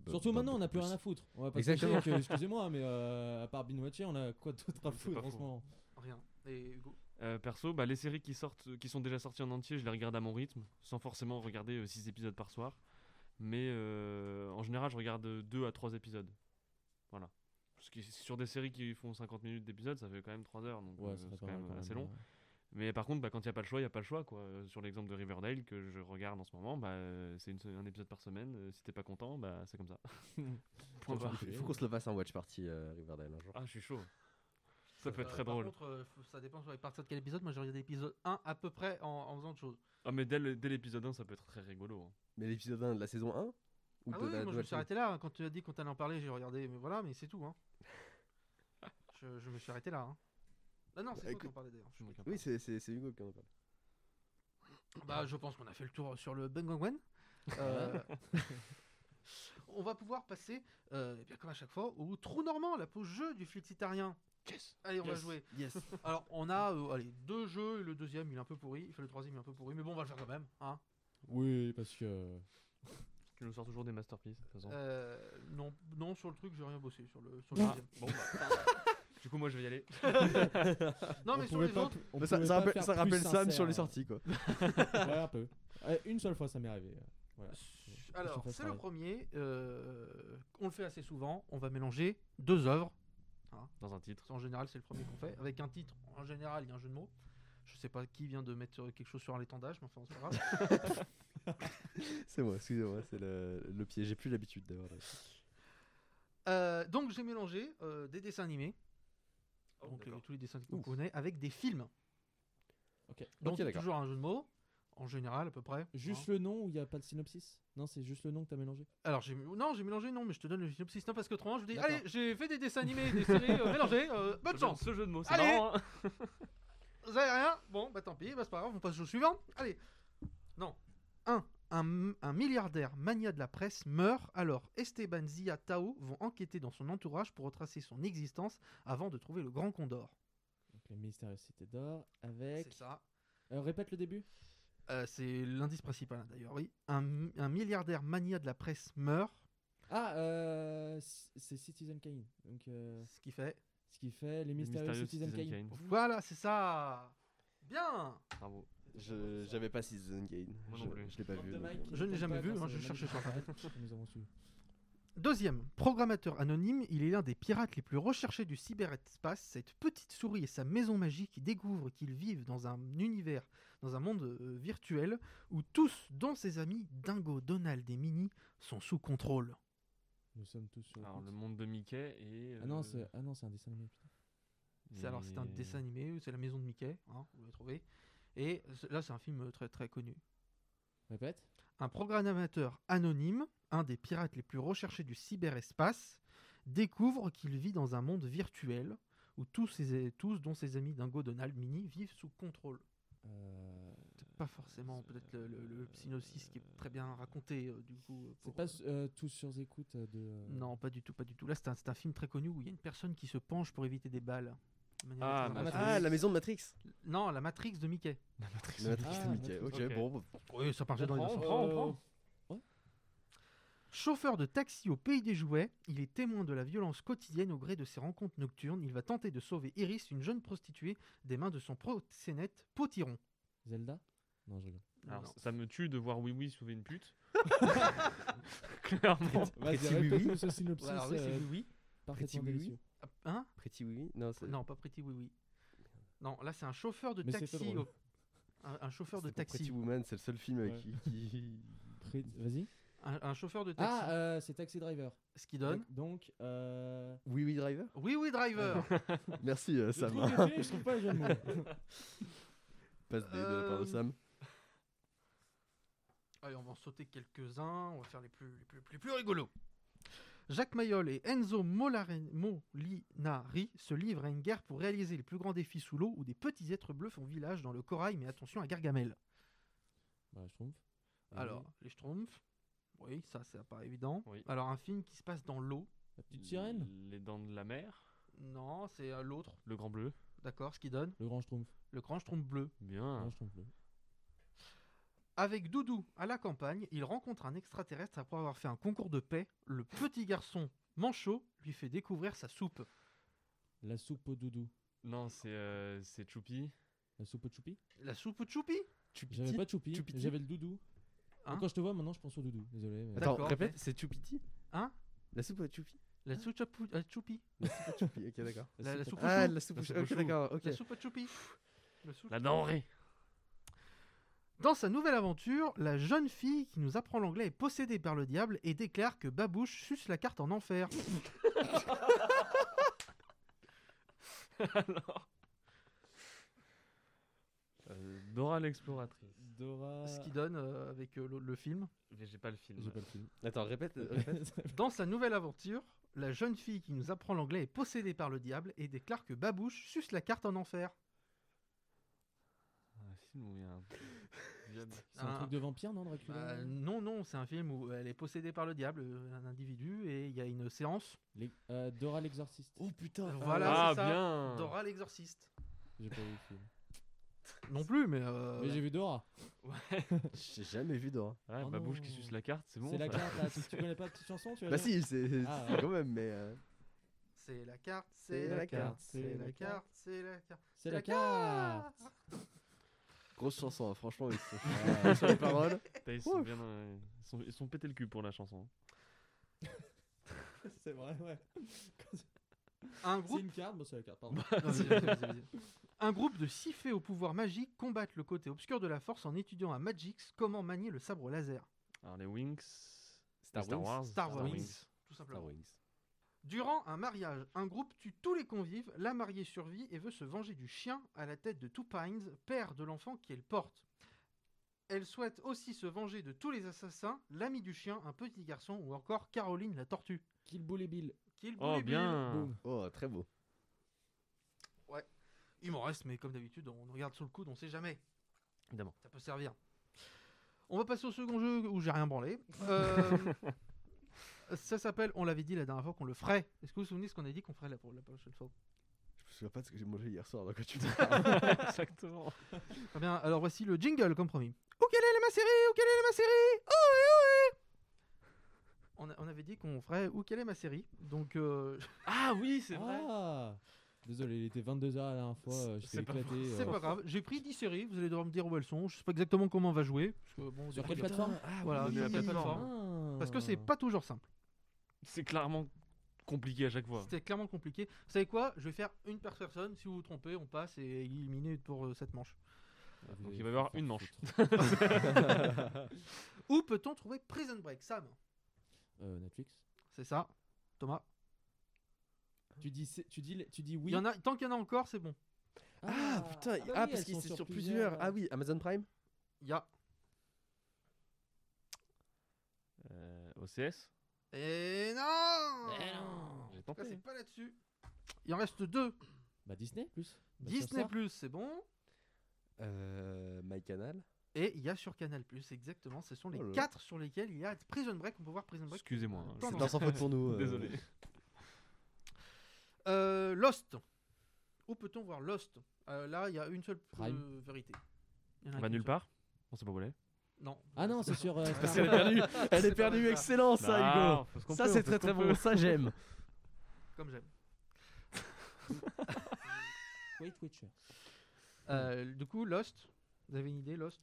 Surtout maintenant, on n'a plus rien à foutre. On va pas exactement. Excusez-moi, mais à part binge-watcher, on a quoi d'autre à foutre en ce moment? Rien. Et Hugo perso, les séries qui sont déjà sorties en entier, je les regarde à mon rythme, sans forcément regarder 6 épisodes par soir. Mais en général, je regarde 2 à 3 épisodes. Voilà. Parce que sur des séries qui font 50 minutes d'épisode, ça fait quand même 3 heures. Donc ouais, c'est quand même assez long. Ouais. Mais par contre, quand il n'y a pas le choix, il n'y a pas le choix, quoi. Sur l'exemple de Riverdale que je regarde en ce moment, c'est un épisode par semaine. Si t'es pas content, c'est comme ça. Il faut qu'on se le fasse en watch party Riverdale un jour. Ah, je suis chaud. Ça peut être très drôle. Par contre, ça dépend sur les parties de quel épisode. Moi, j'ai regardé l'épisode 1 à peu près en faisant de choses. Ah, mais dès l'épisode 1, ça peut être très rigolo, hein. Mais l'épisode 1 de la saison 1 ou ah oui, moi je me suis arrêté là, hein. Quand tu as dit qu'on t'allait en parler, j'ai regardé, mais voilà, mais c'est tout, hein. je me suis arrêté là, hein. Ah non, c'est Hugo qui en parlait d'ailleurs. Oui, c'est Hugo qui en parlait. Je pense qu'on a fait le tour sur le Bengongwen. On va pouvoir passer, comme à chaque fois, au trou normand, la pause jeu du flexitarien. Yes. Allez, on va jouer. Yes. Alors, on a 2 jeux, le deuxième il est un peu pourri, le troisième il est un peu pourri, mais bon, on va le faire quand même, hein. Oui, parce que tu nous sors toujours des masterpieces de toute façon. Non, sur le truc, j'ai rien bossé sur le deuxième. Bon, du coup, moi, je vais y aller. Non, mais sur les autres, ça rappelle Sam sur les sorties, quoi. Ouais, un peu. Une seule fois, ça m'est arrivé. Voilà. Alors, c'est le premier. On le fait assez souvent. On va mélanger 2 œuvres, hein, dans un titre. En général, c'est le premier qu'on fait avec un titre. En général, il y a un jeu de mots. Je sais pas qui vient de mettre quelque chose sur un étendage, mais enfin, c'est pas grave. C'est moi, excusez-moi, c'est le pied. J'ai plus l'habitude d'avoir. Donc, j'ai mélangé des dessins animés, tous les dessins qu'on connaît, avec des films. Okay. Donc, c'est toujours un jeu de mots, en général, à peu près. Juste le nom, où il n'y a pas de synopsis? Non, c'est juste le nom que tu as mélangé? Alors, mais je te donne le synopsis. Non, parce que autrement, je vous dis, allez, j'ai fait des dessins animés, des séries mélangées, bonne chance. Ce jeu de mots, c'est marrant, hein. Vous avez rien? Bon, tant pis, c'est pas grave, on passe au suivant. Allez. Non. Un milliardaire mania de la presse meurt, alors Esteban Zia Tao vont enquêter dans son entourage pour retracer son existence avant de trouver le Grand Condor. Donc la mystérieuse cité d'or avec... C'est ça. Répète le début. C'est l'indice principal, d'ailleurs, oui. Un milliardaire mania de la presse meurt. C'est Citizen Kane. Donc, Ce qui fait les mystérieux Citizen Kane. Voilà, c'est ça. Bien. Bravo. J'avais pas Citizen Kane. Moi non plus. Je l'ai pas vu. Je ne l'ai jamais vu. Je cherchais sur Internet. Nous avons su. Deuxième, programmateur anonyme, il est l'un des pirates les plus recherchés du cyberespace. Cette petite souris et sa maison magique découvrent qu'ils vivent dans un univers, dans un monde virtuel où tous, dont ses amis Dingo, Donald et Minnie, sont sous contrôle. Nous sommes tous sur. Alors, le monde de Mickey et. Ah non, c'est un dessin animé, putain. C'est, alors, c'est un dessin animé, c'est la maison de Mickey, hein, vous l'avez trouvé. Et là, c'est un film très très connu. Répète. Un programmateur anonyme, un des pirates les plus recherchés du cyberespace, découvre qu'il vit dans un monde virtuel où tous dont ses amis Dingo, Donald, Minnie, vivent sous contrôle. Pas forcément, peut-être le synopsis qui est très bien raconté du coup. C'est pas tous sur écoute de. Non, pas du tout. Là, c'est un film très connu où il y a une personne qui se penche pour éviter des balles. La maison de Matrix. Non, la Matrix de Mickey. La Matrix de Mickey. Ok, bon. Oui, ça partait dans les enfants. Ouais. Chauffeur de taxi au pays des jouets, il est témoin de la violence quotidienne au gré de ses rencontres nocturnes. Il va tenter de sauver Iris, une jeune prostituée, des mains de son proxénète Potiron. Zelda ? Non, je rigole. Alors, non. Ça me tue de voir Oui sauver une pute. Clairement. Pretty Oui. Alors, oui, c'est Oui. Pretty Oui. Hein ? Pretty Oui. Non, pas Pretty Oui. Non, là, c'est un chauffeur de taxi. Un chauffeur de taxi. Pretty Woman, c'est le seul film qui. Vas-y. Un chauffeur de taxi. Ah, c'est Taxi Driver. Ce qui donne. Donc. Oui Driver. Oui Driver. Merci, Sam. Je trouve pas le jeu de mots. Passe des de la part de Sam. Allez, on va en sauter quelques-uns. On va faire les plus rigolos. Jacques Mayol et Enzo Molinari se livrent à une guerre pour réaliser les plus grands défis sous l'eau où des petits êtres bleus font village dans le corail, mais attention à Gargamel. Bah, les Schtroumpfs. Alors, les Schtroumpfs. Oui, ça, c'est pas évident. Oui. Alors, un film qui se passe dans l'eau. La petite sirène. Les dents de la mer. Non, c'est l'autre. Le grand bleu. D'accord, ce qui donne. Le grand Schtroumpf. Le grand Schtroumpf bleu. Bien. Le grand Schtroumpf bleu. Avec Doudou à la campagne, il rencontre un extraterrestre après avoir fait un concours de paix. Le petit garçon manchot lui fait découvrir sa soupe. La soupe au doudou. Non, c'est Choupi. La soupe au Choupi. La soupe au Choupi. J'avais pas Choupi, Choupiti. J'avais le doudou. Hein? Quand je te vois maintenant, je pense au doudou. Désolé. Mais... Attends, répète, c'est Choupiti. Hein? La soupe au Choupi. La soupe à Choupi. La soupe à Choupi, ok, d'accord. La soupe au Choupi. Ok, d'accord, ok. La soupe à Choupi. La denrée. Dans sa nouvelle aventure, la jeune fille qui nous apprend l'anglais est possédée par le diable et déclare que Babouche suce la carte en enfer. Alors... Dora l'exploratrice. Dora... Ce qui donne avec le film. Mais j'ai pas le film. Attends, répète. Dans sa nouvelle aventure, la jeune fille qui nous apprend l'anglais est possédée par le diable et déclare que Babouche suce la carte en enfer. Un film où il y a un... C'est un truc de vampire, non, Dracula? Non, c'est un film où elle est possédée par le diable, un individu, et il y a une séance. Dora l'exorciste. Oh putain, voilà, c'est ça. Bien. Dora l'exorciste. J'ai pas vu le film. Non plus, mais j'ai vu Dora. Ouais. J'ai jamais vu Dora. Ouais, oh Babouche qui suce la carte, c'est bon. C'est la carte, là. Si tu connais pas la petite chanson, tu vas dire. Bah si, c'est quand même, mais... C'est la carte, c'est la carte. Grosse chanson, hein, franchement, sur les paroles. Ils sont pété le cul pour la chanson. C'est vrai, ouais. C'est une carte, bon, c'est la carte, pardon. Un groupe de 6 fées au pouvoir magique combattent le côté obscur de la force en étudiant à Magix comment manier le sabre laser. Alors les Wings, Star Wars, tout simplement. Star Wings. Durant un mariage, un groupe tue tous les convives, la mariée survit et veut se venger du chien à la tête de Two Pines, père de l'enfant qu'elle porte. Elle souhaite aussi se venger de tous les assassins, l'ami du chien, un petit garçon ou encore Caroline la tortue. Kill Bill et Bill. Boom. Oh, très beau. Ouais, il m'en reste, mais comme d'habitude, on regarde sous le coude, on sait jamais. Évidemment. Ça peut servir. On va passer au second jeu où j'ai rien branlé. Ça s'appelle, on l'avait dit la dernière fois qu'on le ferait. Est-ce que vous vous souvenez ce qu'on a dit qu'on ferait pour la prochaine fois? Je me souviens pas de ce que j'ai mangé hier soir, donc quand tu me parles. Exactement. Très bien, alors voici le jingle comme promis. Où quelle est ma série? Ohé, ohé. On avait dit qu'on ferait Où quelle est ma série? Donc ah oui, c'est vrai. Désolé, il était 22h la dernière fois, j'étais éclaté. C'est pas grave, j'ai pris 10 séries, vous allez devoir me dire où elles sont, je sais pas exactement comment on va jouer. Parce que, bon, sur quelle plateforme? Voilà, sur quelle plateforme. Parce que c'est pas toujours simple. C'est clairement compliqué à chaque fois. C'était clairement compliqué. Vous savez quoi? Je vais faire une par personne, si vous vous trompez, on passe et éliminer pour cette manche. Donc il va y avoir une manche. Où peut-on trouver Prison Break, Sam? Netflix. C'est ça, Thomas. Tu dis oui. Tant qu'il y en a encore, c'est bon. Ah, putain, parce que c'est sur plusieurs. Ah oui, Amazon Prime. OCS. Et non. J'ai tenté. C'est pas là-dessus. Il en reste deux. Bah Disney+, c'est bon. MyCanal. Et il y a sur Canal+, exactement. Ce sont les 4 sur lesquels il y a Prison Break. On peut voir Prison Break. Excusez-moi, c'est dans sans faute pour nous. Désolé. Lost. Où peut-on voir Lost? Là, il y a une seule vérité. On va nulle part. On s'est pas volé. Non. Ah non, c'est sur. Elle est perdue. Elle est perdue. Excellent, ça, Hugo. Ça, c'est très très bon. Ça, j'aime. Comme j'aime. Wait, Witcher. Du coup, Lost. Vous avez une idée, Lost?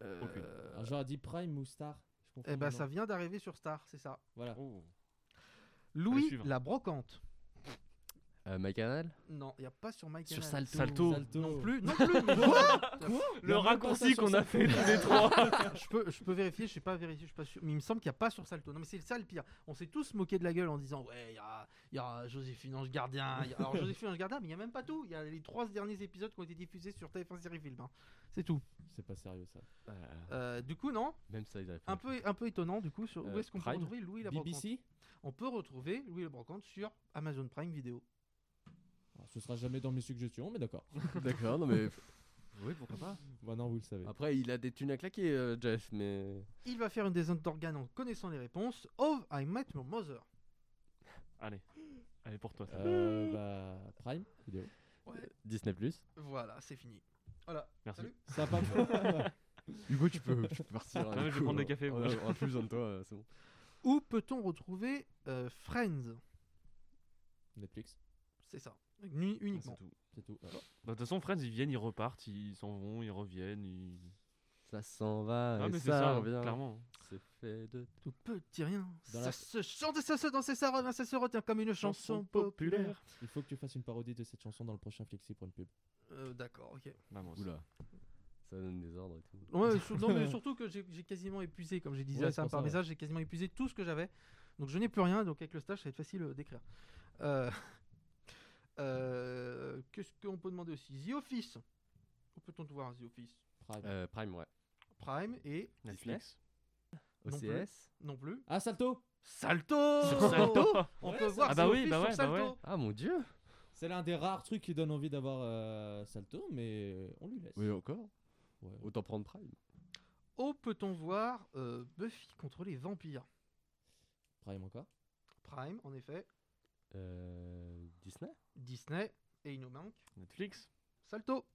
Alors, j'aurais dit Prime ou Star. Eh ben, ça vient d'arriver sur Star, c'est ça. Voilà. Oh. Louis la brocante. MyCanal? Non, il n'y a pas sur MyCanal. Sur Salto. Non plus. Mais... Quoi? Le raccourci qu'on a fait tous les trois. Je peux vérifier, je ne sais pas vérifier, je suis pas sûr. Mais il me semble qu'il n'y a pas sur Salto. Non, mais c'est ça le pire. On s'est tous moqués de la gueule en disant ouais, il y a Joséphine Ange Gardien. Alors, Joséphine Ange Gardien, mais il n'y a même pas tout. Il y a les 3 derniers épisodes qui ont été diffusés sur TF1 Série Film. Hein. C'est tout. C'est pas sérieux, ça. Du coup, non. Même ça, il a fait un peu étonnant, du coup. Sur... où est-ce qu'on peut retrouver Louis la brocante? On peut retrouver Louis la brocante sur Amazon Prime Video. Alors, ce sera jamais dans mes suggestions, mais d'accord. D'accord, non mais... oui, pourquoi pas. Bah non, vous le savez. Après, il a des thunes à claquer, Jeff, mais... Il va faire une descente d'organes en connaissant les réponses. Oh, I Met Your Mother. Allez pour toi. Ça. Bah, Prime Vidéo. Ouais. Disney+. Voilà, c'est fini. Voilà. Merci. Salut. Ça va pas... Hugo, tu peux partir. Non, mais je vais prendre des cafés. On a plus besoin de toi, c'est bon. Où peut-on retrouver Friends? Netflix. C'est ça. Uniquement. C'est tout. De toute façon, Friends, ils viennent, ils repartent, ils s'en vont, ils reviennent. Ça s'en va. Ah, mais ça revient. Clairement. C'est fait de tout petit rien. Ça se chante, ça se danse, ça revient, ça se retient comme une chanson populaire. Il faut que tu fasses une parodie de cette chanson dans le prochain Flexi pour une pub. D'accord, ok. Oula. Ça donne des ordres et tout. Ouais, surtout que j'ai quasiment épuisé, comme je disais à Sam par message, j'ai quasiment épuisé tout ce que j'avais. Donc je n'ai plus rien, donc avec le stage, ça va être facile d'écrire. Qu'est-ce qu'on peut demander aussi? The Office. Où peut-on te voir, The Office? Prime, ouais. Prime et Netflix. OCS. Non plus. Ah, Salto. Sur Salto. On peut voir The Office sur Salto. Ah mon dieu. C'est l'un des rares trucs qui donne envie d'avoir Salto, mais on lui laisse. Oui, encore. Ouais. Autant prendre Prime. Où peut-on voir Buffy contre les vampires? Prime encore. Prime, en effet. Disney. Et il nous manque Netflix. Salto.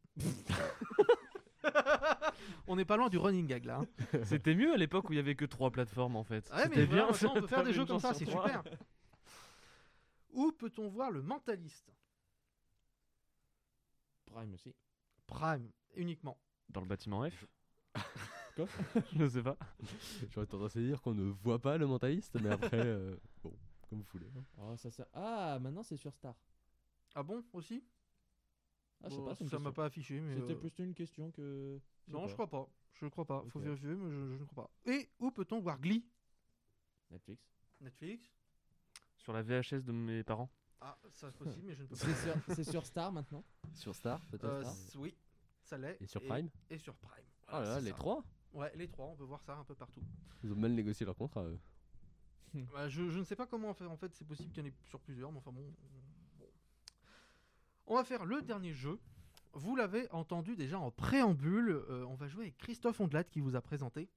On n'est pas loin du running gag là. Hein. C'était mieux à l'époque où il n'y avait que 3 plateformes en fait. Ouais, mais bien, on peut faire des jeux comme ça, c'est super. Où peut-on voir le mentaliste? Prime aussi. Prime uniquement. Dans le bâtiment F. Quoi? Je ne sais pas. J'aurais tendance à dire qu'on ne voit pas le mentaliste, mais après, bon. Comme vous voulez. Oh, ça... Ah, maintenant c'est sur Star. Ah bon aussi? Ah, je sais pas, ça m'a pas affiché. Mais c'était plus une question que. Non, je crois pas. Faut vérifier, mais je ne crois pas. Et où peut-on voir Glee? Netflix. Sur la VHS de mes parents. Ah, ça c'est possible, mais je ne peux pas. C'est sur Star maintenant. Sur Star, peut-être. Oui, ça l'est. Et sur Prime. Et sur Prime. Voilà, ah là, les trois. Ouais, les trois. On peut voir ça un peu partout. Ils ont mal négocié leur contrat. Bah, je ne sais pas comment faire. En fait, c'est possible qu'il y en ait sur plusieurs, mais enfin bon. On va faire le dernier jeu. Vous l'avez entendu déjà en préambule. On va jouer avec Christophe Hondelatte qui vous a présenté.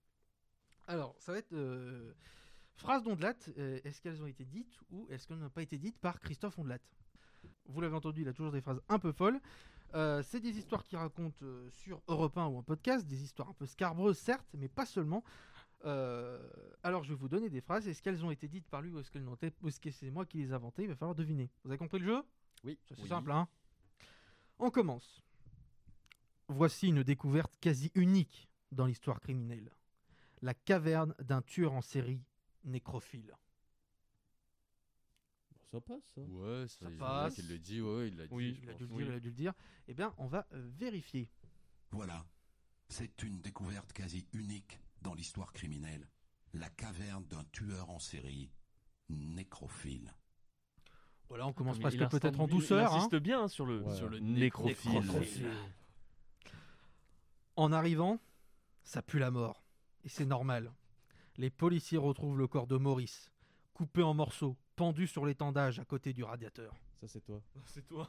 Alors, ça va être phrases d'Hondelatte. Est-ce qu'elles ont été dites ou est-ce qu'elles n'ont pas été dites par Christophe Hondelatte? Vous l'avez entendu, il a toujours des phrases un peu folles. C'est des histoires qu'il raconte sur Europe 1 ou un podcast, des histoires un peu scabreuses, certes, mais pas seulement. Alors je vais vous donner des phrases. Est-ce qu'elles ont été dites par lui ou est-ce qu'elles n'ont été... est-ce que c'est moi qui les ai inventées? Il va falloir deviner. Vous avez compris le jeu? Oui. Ça, c'est simple, hein. On commence. Voici une découverte quasi unique dans l'histoire criminelle. La caverne d'un tueur en série nécrophile. Ça passe, ça. Ouais, ça passe. Il le dit, ouais, il l'a dit. Oui, il a dû le dire. Eh bien, on va vérifier. Voilà. C'est une découverte quasi unique dans l'histoire criminelle, la caverne d'un tueur en série nécrophile. Voilà, on commence presque peut-être en douceur. Il insiste bien sur le, sur le nécrophile. En arrivant, ça pue la mort. Et c'est normal. Les policiers retrouvent le corps de Maurice, coupé en morceaux, pendu sur l'étendage à côté du radiateur. Ça, c'est toi. C'est toi.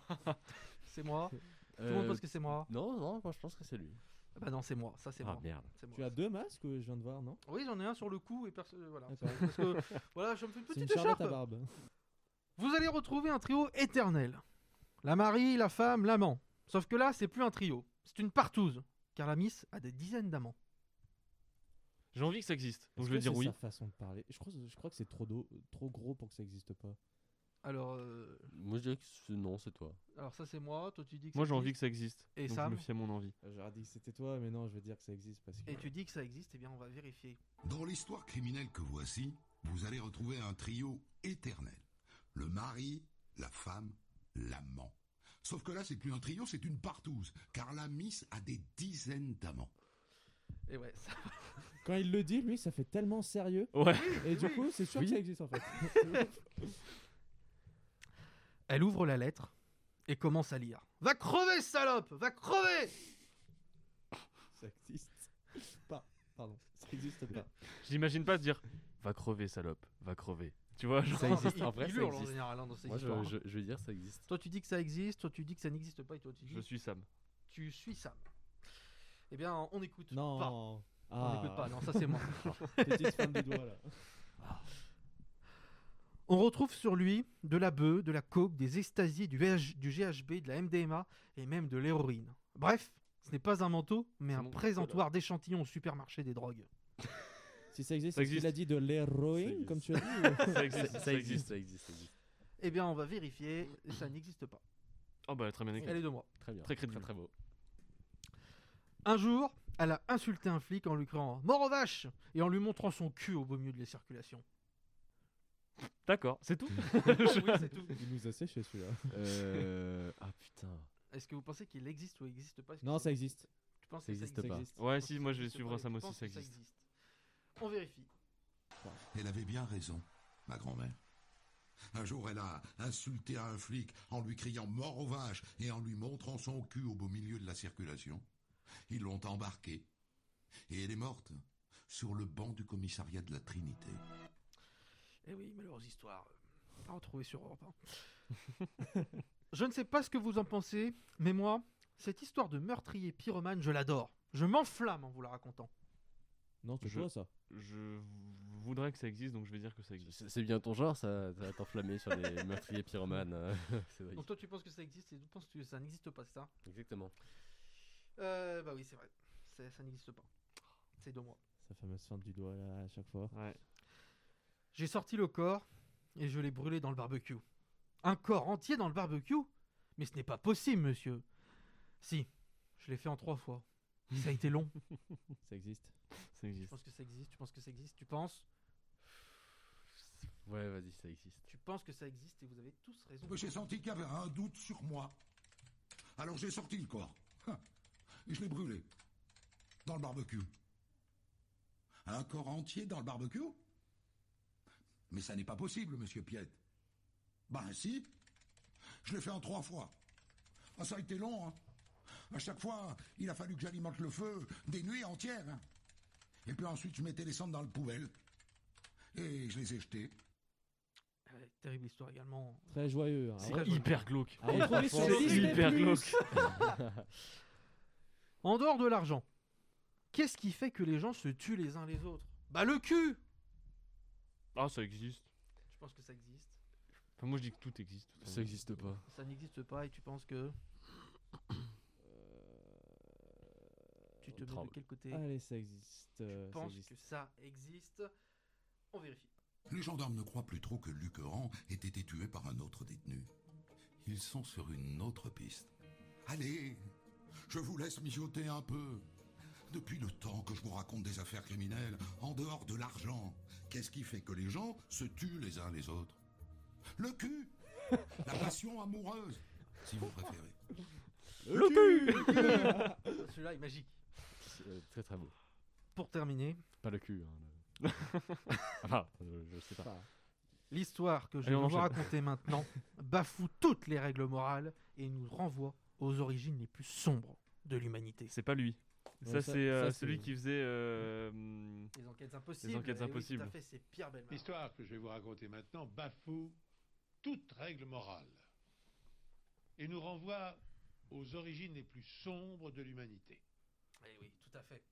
C'est moi. Tout le monde pense que c'est moi. Non, non, moi je pense que c'est lui. Bah non, c'est moi, ça c'est moi. Merde. C'est moi. Tu as deux masques, je viens de voir, non ? Oui, j'en ai un sur le cou et voilà. Parce que, voilà, je me fais une petite écharpe. À barbe. Vous allez retrouver un trio éternel. La mari, la femme, l'amant. Sauf que là, c'est plus un trio, c'est une partouze, car la miss a des dizaines d'amants. J'ai envie que ça existe, donc je vais dire oui. C'est sa façon de parler. Je crois que c'est trop gros pour que ça existe pas. Alors, moi je dirais que non, c'est toi. Alors ça c'est moi, toi tu dis que moi j'ai envie que ça existe. Et donc Sam, je me fie à mon envie. J'aurais dit que c'était toi, mais non, je veux dire que ça existe parce que. Et tu dis que ça existe, eh bien on va vérifier. Dans l'histoire criminelle que voici, vous allez retrouver un trio éternel. Le mari, la femme, l'amant. Sauf que là c'est plus un trio, c'est une partouze, car la miss a des dizaines d'amants. Et ouais, ça... Quand il le dit, lui, ça fait tellement sérieux. Ouais. Et du coup, c'est sûr que ça existe en fait. Elle ouvre la lettre et commence à lire. Va crever, salope! Va crever! Ça existe pas. Pardon, ça existe pas. J'imagine pas se dire va crever, salope, va crever. Tu vois, genre, ça existe. En vrai, ça existe. En général, dans ces histoires. Moi, je veux dire, ça existe. Toi, tu dis que ça existe, toi, tu dis que ça n'existe pas, et toi, tu dis. Je suis Sam. Tu suis Sam. Eh bien, on n'écoute pas. On n'écoute pas, non, ça c'est moi. Petite femme des doigts, là. On retrouve sur lui de la bœuf, de la coke, des extasies, du GHB, de la MDMA et même de l'héroïne. Bref, ce n'est pas un manteau, mais un présentoir d'échantillons au supermarché des drogues. Si ça existe, tu l'as dit de l'héroïne, comme tu as dit. Ça existe. Eh bien, on va vérifier, ça n'existe pas. Oh bah, très bien écrit. Elle est de moi. Très bien. Très crédible. Très beau. Un jour, elle a insulté un flic en lui criant « Mort aux vaches !» et en lui montrant son cul au beau milieu de la circulation. D'accord, c'est tout. Oui, c'est tout. Il nous a séché celui-là. Ah putain. Est-ce que vous pensez qu'il existe ou n'existe pas? Non, ça existe. Tu penses que ça existe pas? Ouais, si, moi je vais suivre Sam aussi, ça existe. On vérifie. Elle avait bien raison, ma grand-mère. Un jour, elle a insulté un flic en lui criant « Mort aux vaches !» et en lui montrant son cul au beau milieu de la circulation. Ils l'ont embarquée. Et elle est morte sur le banc du commissariat de la Trinité. Eh oui, malheureuse histoire. À retrouver sur Europe 1. Je ne sais pas ce que vous en pensez, mais moi, cette histoire de meurtrier pyromane, je l'adore. Je m'enflamme en vous la racontant. Non, tu vois ça. Je voudrais que ça existe, donc je vais dire que ça existe. C'est bien ton genre, ça va t'enflammer sur les meurtriers pyromanes. C'est vrai. Donc toi, tu penses que ça existe et tu penses que ça n'existe pas, c'est ça? Exactement. Bah oui, c'est vrai. Ça n'existe pas. C'est de moi. Sa fameuse fente du doigt là, à chaque fois. Ouais. J'ai sorti le corps et je l'ai brûlé dans le barbecue. Un corps entier dans le barbecue? Mais ce n'est pas possible, monsieur. Si, je l'ai fait en 3 fois. Ça a été long. Ça existe. Je pense que ça existe. Tu penses que ça existe? Tu penses? Ouais, vas-y, ça existe. Tu penses que ça existe et vous avez tous raison. J'ai senti qu'il y avait un doute sur moi. Alors j'ai sorti le corps. Et je l'ai brûlé. Dans le barbecue. Un corps entier dans le barbecue? Mais ça n'est pas possible, monsieur Piette. Ben si, je l'ai fait en 3 fois. Ah, ça a été long, hein. À chaque fois, il a fallu que j'alimente le feu des nuits entières. Hein. Et puis ensuite, je mettais les cendres dans le poubelle. Et je les ai jetées. Terrible histoire également. Très joyeux. Hein. C'est très hyper glauque. Hyper glauque. En dehors de l'argent, qu'est-ce qui fait que les gens se tuent les uns les autres? Bah le cul! Ah, ça existe. Tu penses que ça existe? Enfin, moi je dis que tout existe. Ça n'existe pas. Ça n'existe pas et tu penses que... Tu te mets de quel côté? Allez, ça existe. Tu penses que ça existe? On vérifie. Les gendarmes ne croient plus trop que Luc Heran ait été tué par un autre détenu. Ils sont sur une autre piste. Allez, je vous laisse mijoter un peu. Depuis le temps que je vous raconte des affaires criminelles, en dehors de l'argent, qu'est-ce qui fait que les gens se tuent les uns les autres? Le cul. La passion amoureuse, si vous préférez. Le cul. Celui-là est magique. Très très beau. Pour terminer... Pas le cul, hein, le... enfin, je sais pas. L'histoire que je vais vous raconter maintenant bafoue toutes les règles morales et nous renvoie aux origines les plus sombres de l'humanité. C'est pas lui. Ça, ouais, c'est celui qui faisait... Les enquêtes impossibles. Les enquêtes impossibles. Oui, tout à fait, c'est Pierre Bellemare. L'histoire que je vais vous raconter maintenant bafoue toute règle morale et nous renvoie aux origines les plus sombres de l'humanité. Eh oui, tout à fait.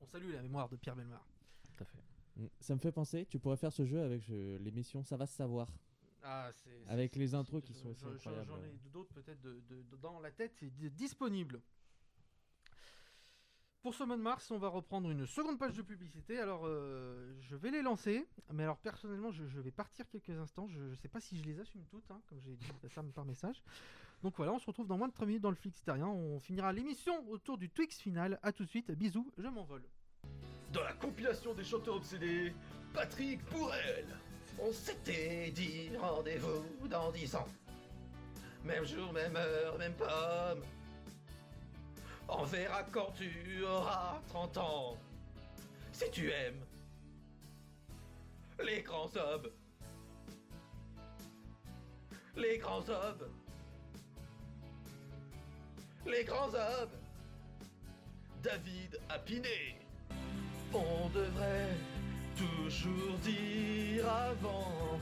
On salue la mémoire de Pierre Bellemare. Tout à fait. Ça me fait penser, tu pourrais faire ce jeu avec l'émission Ça va se savoir. Ah, c'est avec c'est, les intros qui sont aussi incroyables. J'en ai d'autres peut-être dans la tête et disponibles. Pour ce mois de mars, on va reprendre une seconde page de publicité. Alors, je vais les lancer. Mais alors, personnellement, je vais partir quelques instants. Je ne sais pas si je les assume toutes, hein, comme j'ai dit ça par message. Donc voilà, on se retrouve dans moins de 3 minutes dans le Flixitarien. On finira l'émission autour du Twix final. A tout de suite. Bisous, je m'envole. Dans la compilation des chanteurs obsédés, Patrick Bourrel. On s'était dit rendez-vous dans 10 ans. Même jour, même heure, même pomme. On verra quand tu auras 30 ans, si tu aimes les grands hommes. Les grands hommes. Les grands hommes. David Appiné. On devrait toujours dire avant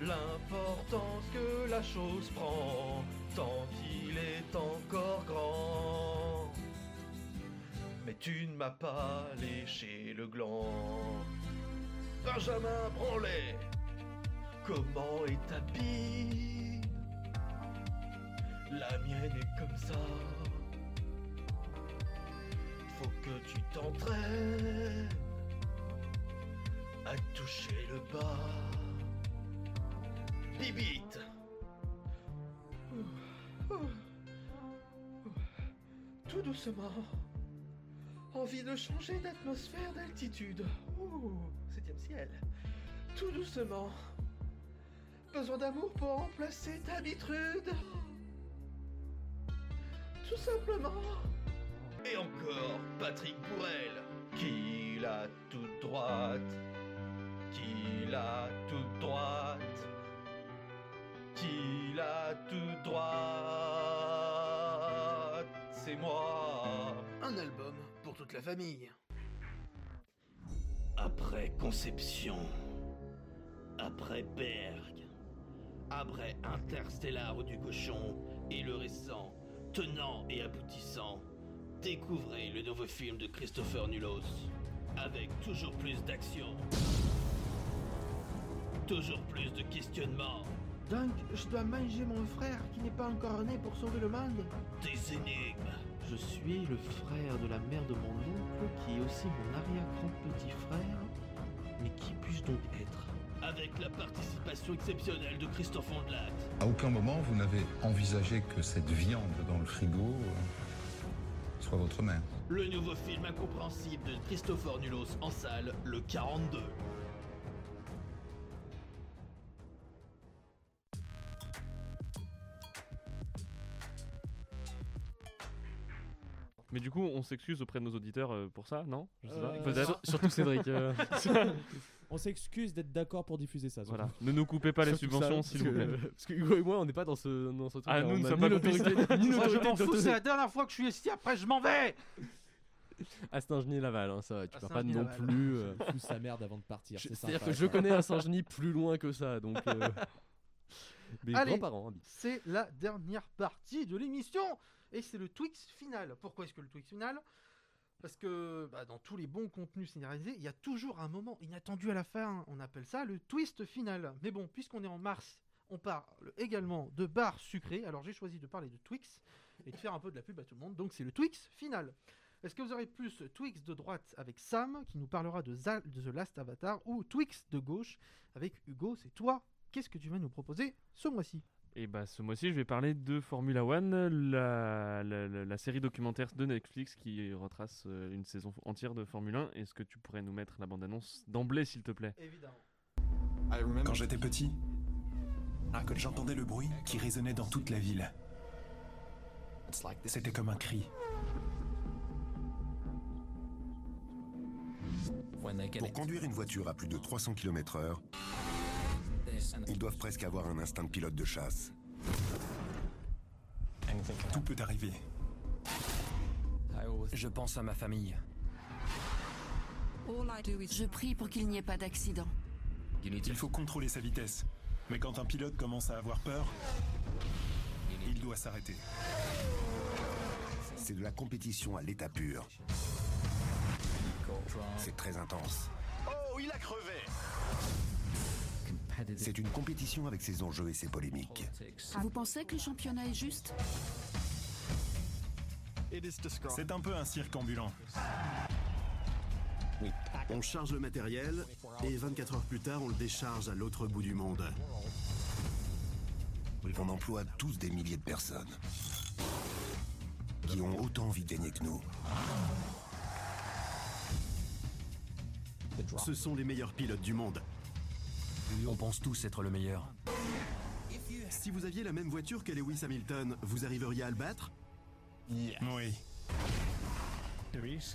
l'importance que la chose prend, tant qu'il est encore grand. Mais tu ne m'as pas léché le gland. Benjamin Branlet, comment est ta bille? La mienne est comme ça. Faut que tu t'entraînes à toucher le bas. Bibite. Tout doucement. Envie de changer d'atmosphère, d'altitude. Ouh, 7e ciel. Tout doucement. Besoin d'amour pour remplacer ta habitude. Tout simplement. Et encore Patrick Bourrel. Qu'il a toute droite. Qu'il a toute droite. Qu'il a toute droite. C'est moi. Un album pour toute la famille. Après Conception, après Berg, après Interstellar du cochon et le récent Tenant et Aboutissant, découvrez le nouveau film de Christopher Nulos, avec toujours plus d'action, toujours plus de questionnements. Donc, je dois manger mon frère qui n'est pas encore né pour sauver le monde? Des énigmes. Je suis le frère de la mère de mon oncle qui est aussi mon arrière-grand-petit frère. Mais qui puis-je donc être? Avec la participation exceptionnelle de Christophe Hondelatte. À aucun moment, vous n'avez envisagé que cette viande dans le frigo soit votre mère. Le nouveau film incompréhensible de Christophe Nulos en salle, le 42. Mais du coup, on s'excuse auprès de nos auditeurs pour ça, non? Je sais pas. Peut-être. Surtout Cédric. On s'excuse d'être d'accord pour diffuser ça. Voilà. Ne nous coupez pas les subventions, s'il vous plaît. Parce que Hugo et moi, on n'est pas dans ce truc. Ah, nous, on ne sommes pas l'autorité. Moi, je m'en fous, c'est la dernière fois que je suis ici, après, je m'en vais. Astingeny-Laval, hein, ça, tu pars pas non plus. Plus sa merde avant de partir. C'est-à-dire que je connais Astingeny plus loin que ça, donc. Mes grands-parents. C'est la dernière partie de l'émission. Et c'est le Twix final. Pourquoi est-ce que le Twix final? Parce que dans tous les bons contenus scénarisés, il y a toujours un moment inattendu à la fin. On appelle ça le twist final. Mais bon, puisqu'on est en mars, on parle également de barres sucrées. Alors j'ai choisi de parler de Twix et de faire un peu de la pub à tout le monde. Donc c'est le Twix final. Est-ce que vous aurez plus Twix de droite avec Sam, qui nous parlera de The Last Avatar, ou Twix de gauche avec Hugo? C'est toi. Qu'est-ce que tu vas nous proposer ce mois-ci? Et ce mois-ci, je vais parler de Formula One, la série documentaire de Netflix qui retrace une saison entière de Formule 1. Est-ce que tu pourrais nous mettre la bande-annonce d'emblée, s'il te plaît? Évidemment. Quand j'étais petit, j'entendais le bruit qui résonnait dans toute la ville. C'était comme un cri. Pour conduire une voiture à plus de 300 km/h, Ils doivent presque avoir un instinct de pilote de chasse. Tout peut arriver. Je pense à ma famille. Je prie pour qu'il n'y ait pas d'accident. Il faut contrôler sa vitesse. Mais quand un pilote commence à avoir peur, il doit s'arrêter. C'est de la compétition à l'état pur. C'est très intense. Oh, il a crevé! C'est une compétition avec ses enjeux et ses polémiques. Vous pensez que le championnat est juste? C'est un peu un cirque ambulant. On charge le matériel et 24 heures plus tard, on le décharge à l'autre bout du monde. On emploie tous des milliers de personnes qui ont autant envie de gagner que nous. Ce sont les meilleurs pilotes du monde. On pense tous être le meilleur. Si vous aviez la même voiture que Lewis Hamilton, vous arriveriez à le battre? Oui.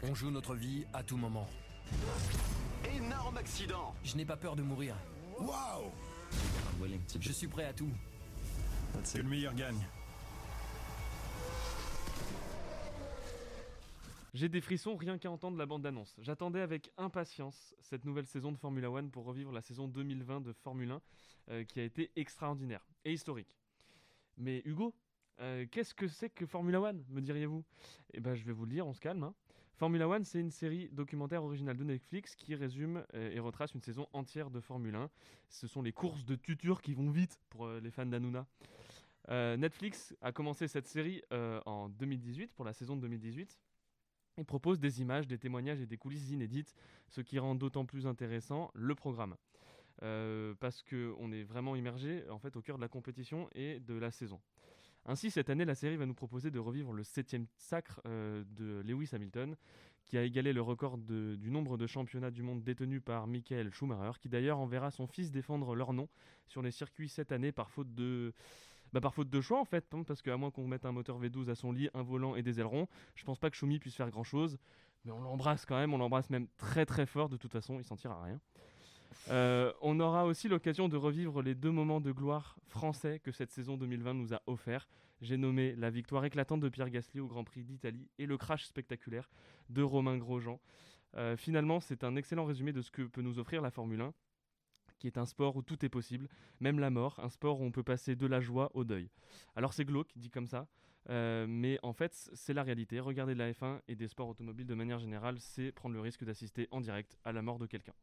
On joue notre vie à tout moment. Énorme accident! Je n'ai pas peur de mourir. Wow! Je suis prêt à tout. Que le meilleur gagne. J'ai des frissons rien qu'à entendre la bande-annonce. J'attendais avec impatience cette nouvelle saison de Formula One pour revivre la saison 2020 de Formule 1 qui a été extraordinaire et historique. Mais Hugo, qu'est-ce que c'est que Formula One, me diriez-vous? Eh ben, je vais vous le dire, on se calme. Hein. Formula One, c'est une série documentaire originale de Netflix qui résume et retrace une saison entière de Formule 1. Ce sont les courses de tuture qui vont vite pour les fans d'Hanouna. Netflix a commencé cette série en 2018, pour la saison de 2018. Il propose des images, des témoignages et des coulisses inédites, ce qui rend d'autant plus intéressant le programme. Parce qu'on est vraiment immergé en fait, au cœur de la compétition et de la saison. Ainsi, cette année, la série va nous proposer de revivre le 7e sacre de Lewis Hamilton, qui a égalé le record du nombre de championnats du monde détenus par Michael Schumacher, qui d'ailleurs enverra son fils défendre leur nom sur les circuits cette année par faute de choix en fait, parce qu'à moins qu'on mette un moteur V12 à son lit, un volant et des ailerons, je pense pas que Schumi puisse faire grand chose, mais on l'embrasse quand même, très très fort, de toute façon il s'en tire à rien. On aura aussi l'occasion de revivre les deux moments de gloire français que cette saison 2020 nous a offert. J'ai nommé la victoire éclatante de Pierre Gasly au Grand Prix d'Italie et le crash spectaculaire de Romain Grosjean. Finalement, c'est un excellent résumé de ce que peut nous offrir la Formule 1, qui est un sport où tout est possible, même la mort, un sport où on peut passer de la joie au deuil. Alors c'est glauque, dit comme ça, mais en fait c'est la réalité. Regarder la F1 et des sports automobiles de manière générale, c'est prendre le risque d'assister en direct à la mort de quelqu'un.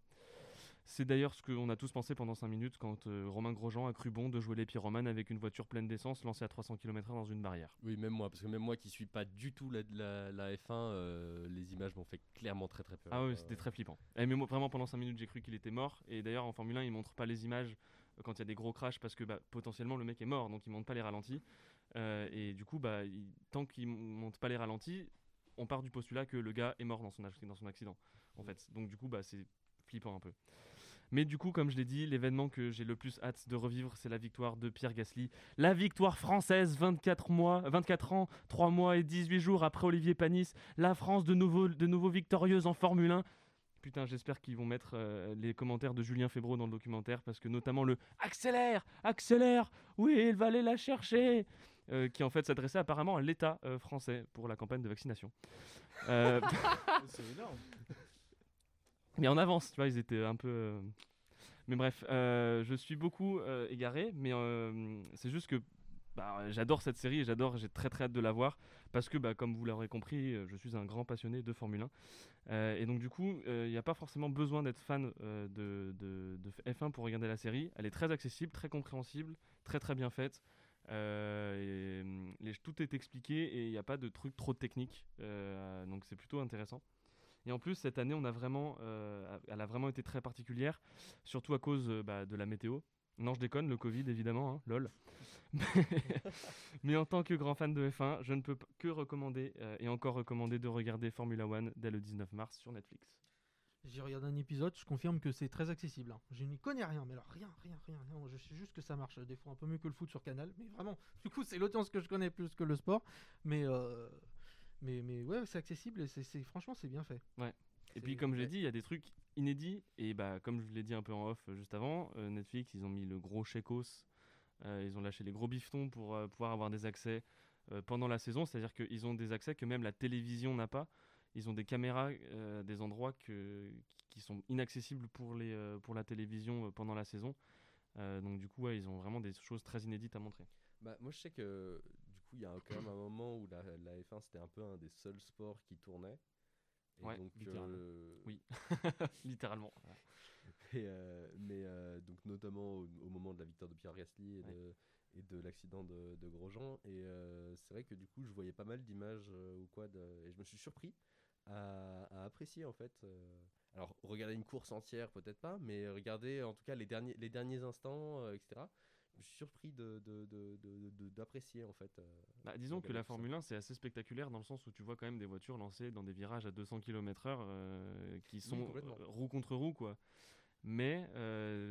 C'est d'ailleurs ce qu'on a tous pensé pendant 5 minutes quand Romain Grosjean a cru bon de jouer les pyromanes avec une voiture pleine d'essence lancée à 300 km/h dans une barrière. Oui, même moi, parce que même moi qui suis pas du tout la F1, les images m'ont fait clairement très très peur. Ah oui, c'était très flippant. Et mais moi, vraiment pendant 5 minutes j'ai cru qu'il était mort, et d'ailleurs en Formule 1 ils montrent pas les images quand il y a des gros crashs parce que potentiellement le mec est mort, donc ils montent pas les ralentis, et du coup tant qu'ils montent pas les ralentis, on part du postulat que le gars est mort dans son accident en fait, donc du coup c'est flippant un peu. Mais du coup, comme je l'ai dit, l'événement que j'ai le plus hâte de revivre, c'est la victoire de Pierre Gasly. La victoire française, 24 ans, 3 mois et 18 jours après Olivier Panis. La France de nouveau victorieuse en Formule 1. Putain, j'espère qu'ils vont mettre les commentaires de Julien Febvreau dans le documentaire, parce que notamment le « Accélère ! Oui, il va aller la chercher !» qui en fait s'adressait apparemment à l'État français pour la campagne de vaccination. C'est énorme. Mais en avance, tu vois, ils étaient un peu... Mais bref, je suis beaucoup égaré, mais c'est juste que j'adore cette série, j'ai très très hâte de la voir, parce que comme vous l'aurez compris, je suis un grand passionné de Formule 1. Et donc du coup, il n'y a pas forcément besoin d'être fan de F1 pour regarder la série. Elle est très accessible, très compréhensible, très très bien faite. Et tout est expliqué et il n'y a pas de truc trop technique, donc c'est plutôt intéressant. Et en plus, cette année, elle a vraiment été très particulière, surtout à cause de la météo. Non, je déconne, le Covid, évidemment, hein, lol. Mais en tant que grand fan de F1, je ne peux que recommander, et encore recommander, de regarder Formula One dès le 19 mars sur Netflix. J'ai regardé un épisode, je confirme que c'est très accessible. Hein. Je n'y connais rien, mais alors rien. Je sais juste que ça marche, des fois un peu mieux que le foot sur Canal, mais vraiment, du coup, c'est l'audience que je connais plus que le sport, mais... Mais ouais, c'est accessible et franchement, c'est bien fait. Ouais. Et puis, comme je l'ai dit, il y a des trucs inédit. Et bah, comme je l'ai dit un peu en off juste avant, Netflix, ils ont mis le gros chèque-os, ils ont lâché les gros bifetons pour pouvoir avoir des accès pendant la saison. C'est-à-dire qu'ils ont des accès que même la télévision n'a pas. Ils ont des caméras, des endroits qui sont inaccessibles pour la télévision pendant la saison. Donc du coup, ouais, ils ont vraiment des choses très inédites à montrer. Bah, moi, je sais que du coup, il y a quand même un moment où la F1, c'était un peu un des seuls sports qui tournait. Et ouais, donc, littéralement. Oui, littéralement. Et, mais donc notamment au moment de la victoire de Pierre Gasly et de l'accident de Grosjean. Et c'est vrai que du coup, je voyais pas mal d'images ou quoi, et je me suis surpris à apprécier en fait. Alors, regarder une course entière, peut-être pas, mais regarder en tout cas les derniers instants, etc. Je suis surpris d'apprécier en fait. Bah, disons que la Formule 1, c'est assez spectaculaire dans le sens où tu vois quand même des voitures lancées dans des virages à 200 km/h qui sont roue contre roue, quoi. Mais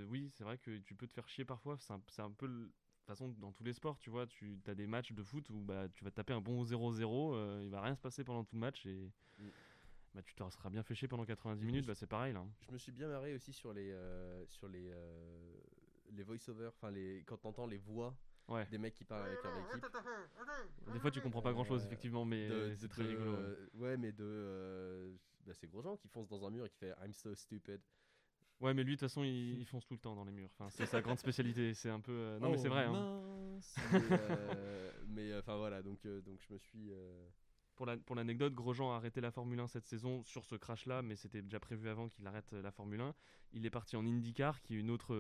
oui, c'est vrai que tu peux te faire chier parfois. C'est un peu de toute façon dans tous les sports, tu vois. Tu as des matchs de foot où bah, tu vas taper un bon 0-0, il va rien se passer pendant tout le match et. Oui. Bah, tu t'en seras bien fait chier pendant 90 minutes, bah, c'est pareil là. Je me suis bien marré aussi sur les voice-overs, quand t'entends les voix des mecs qui parlent avec leur équipe. Des fois tu comprends pas grand-chose effectivement, mais c'est très rigolo. Ouais, mais bah, c'est Grosjean qui fonce dans un mur et qui fait « I'm so stupid ». Ouais, mais lui de toute façon il fonce tout le temps dans les murs, enfin, c'est sa grande spécialité, c'est un peu... Non mais c'est vrai. Mais enfin voilà, donc je me suis... Pour l'anecdote, Grosjean a arrêté la Formule 1 cette saison sur ce crash-là, mais c'était déjà prévu avant qu'il arrête la Formule 1. Il est parti en IndyCar, qui est un autre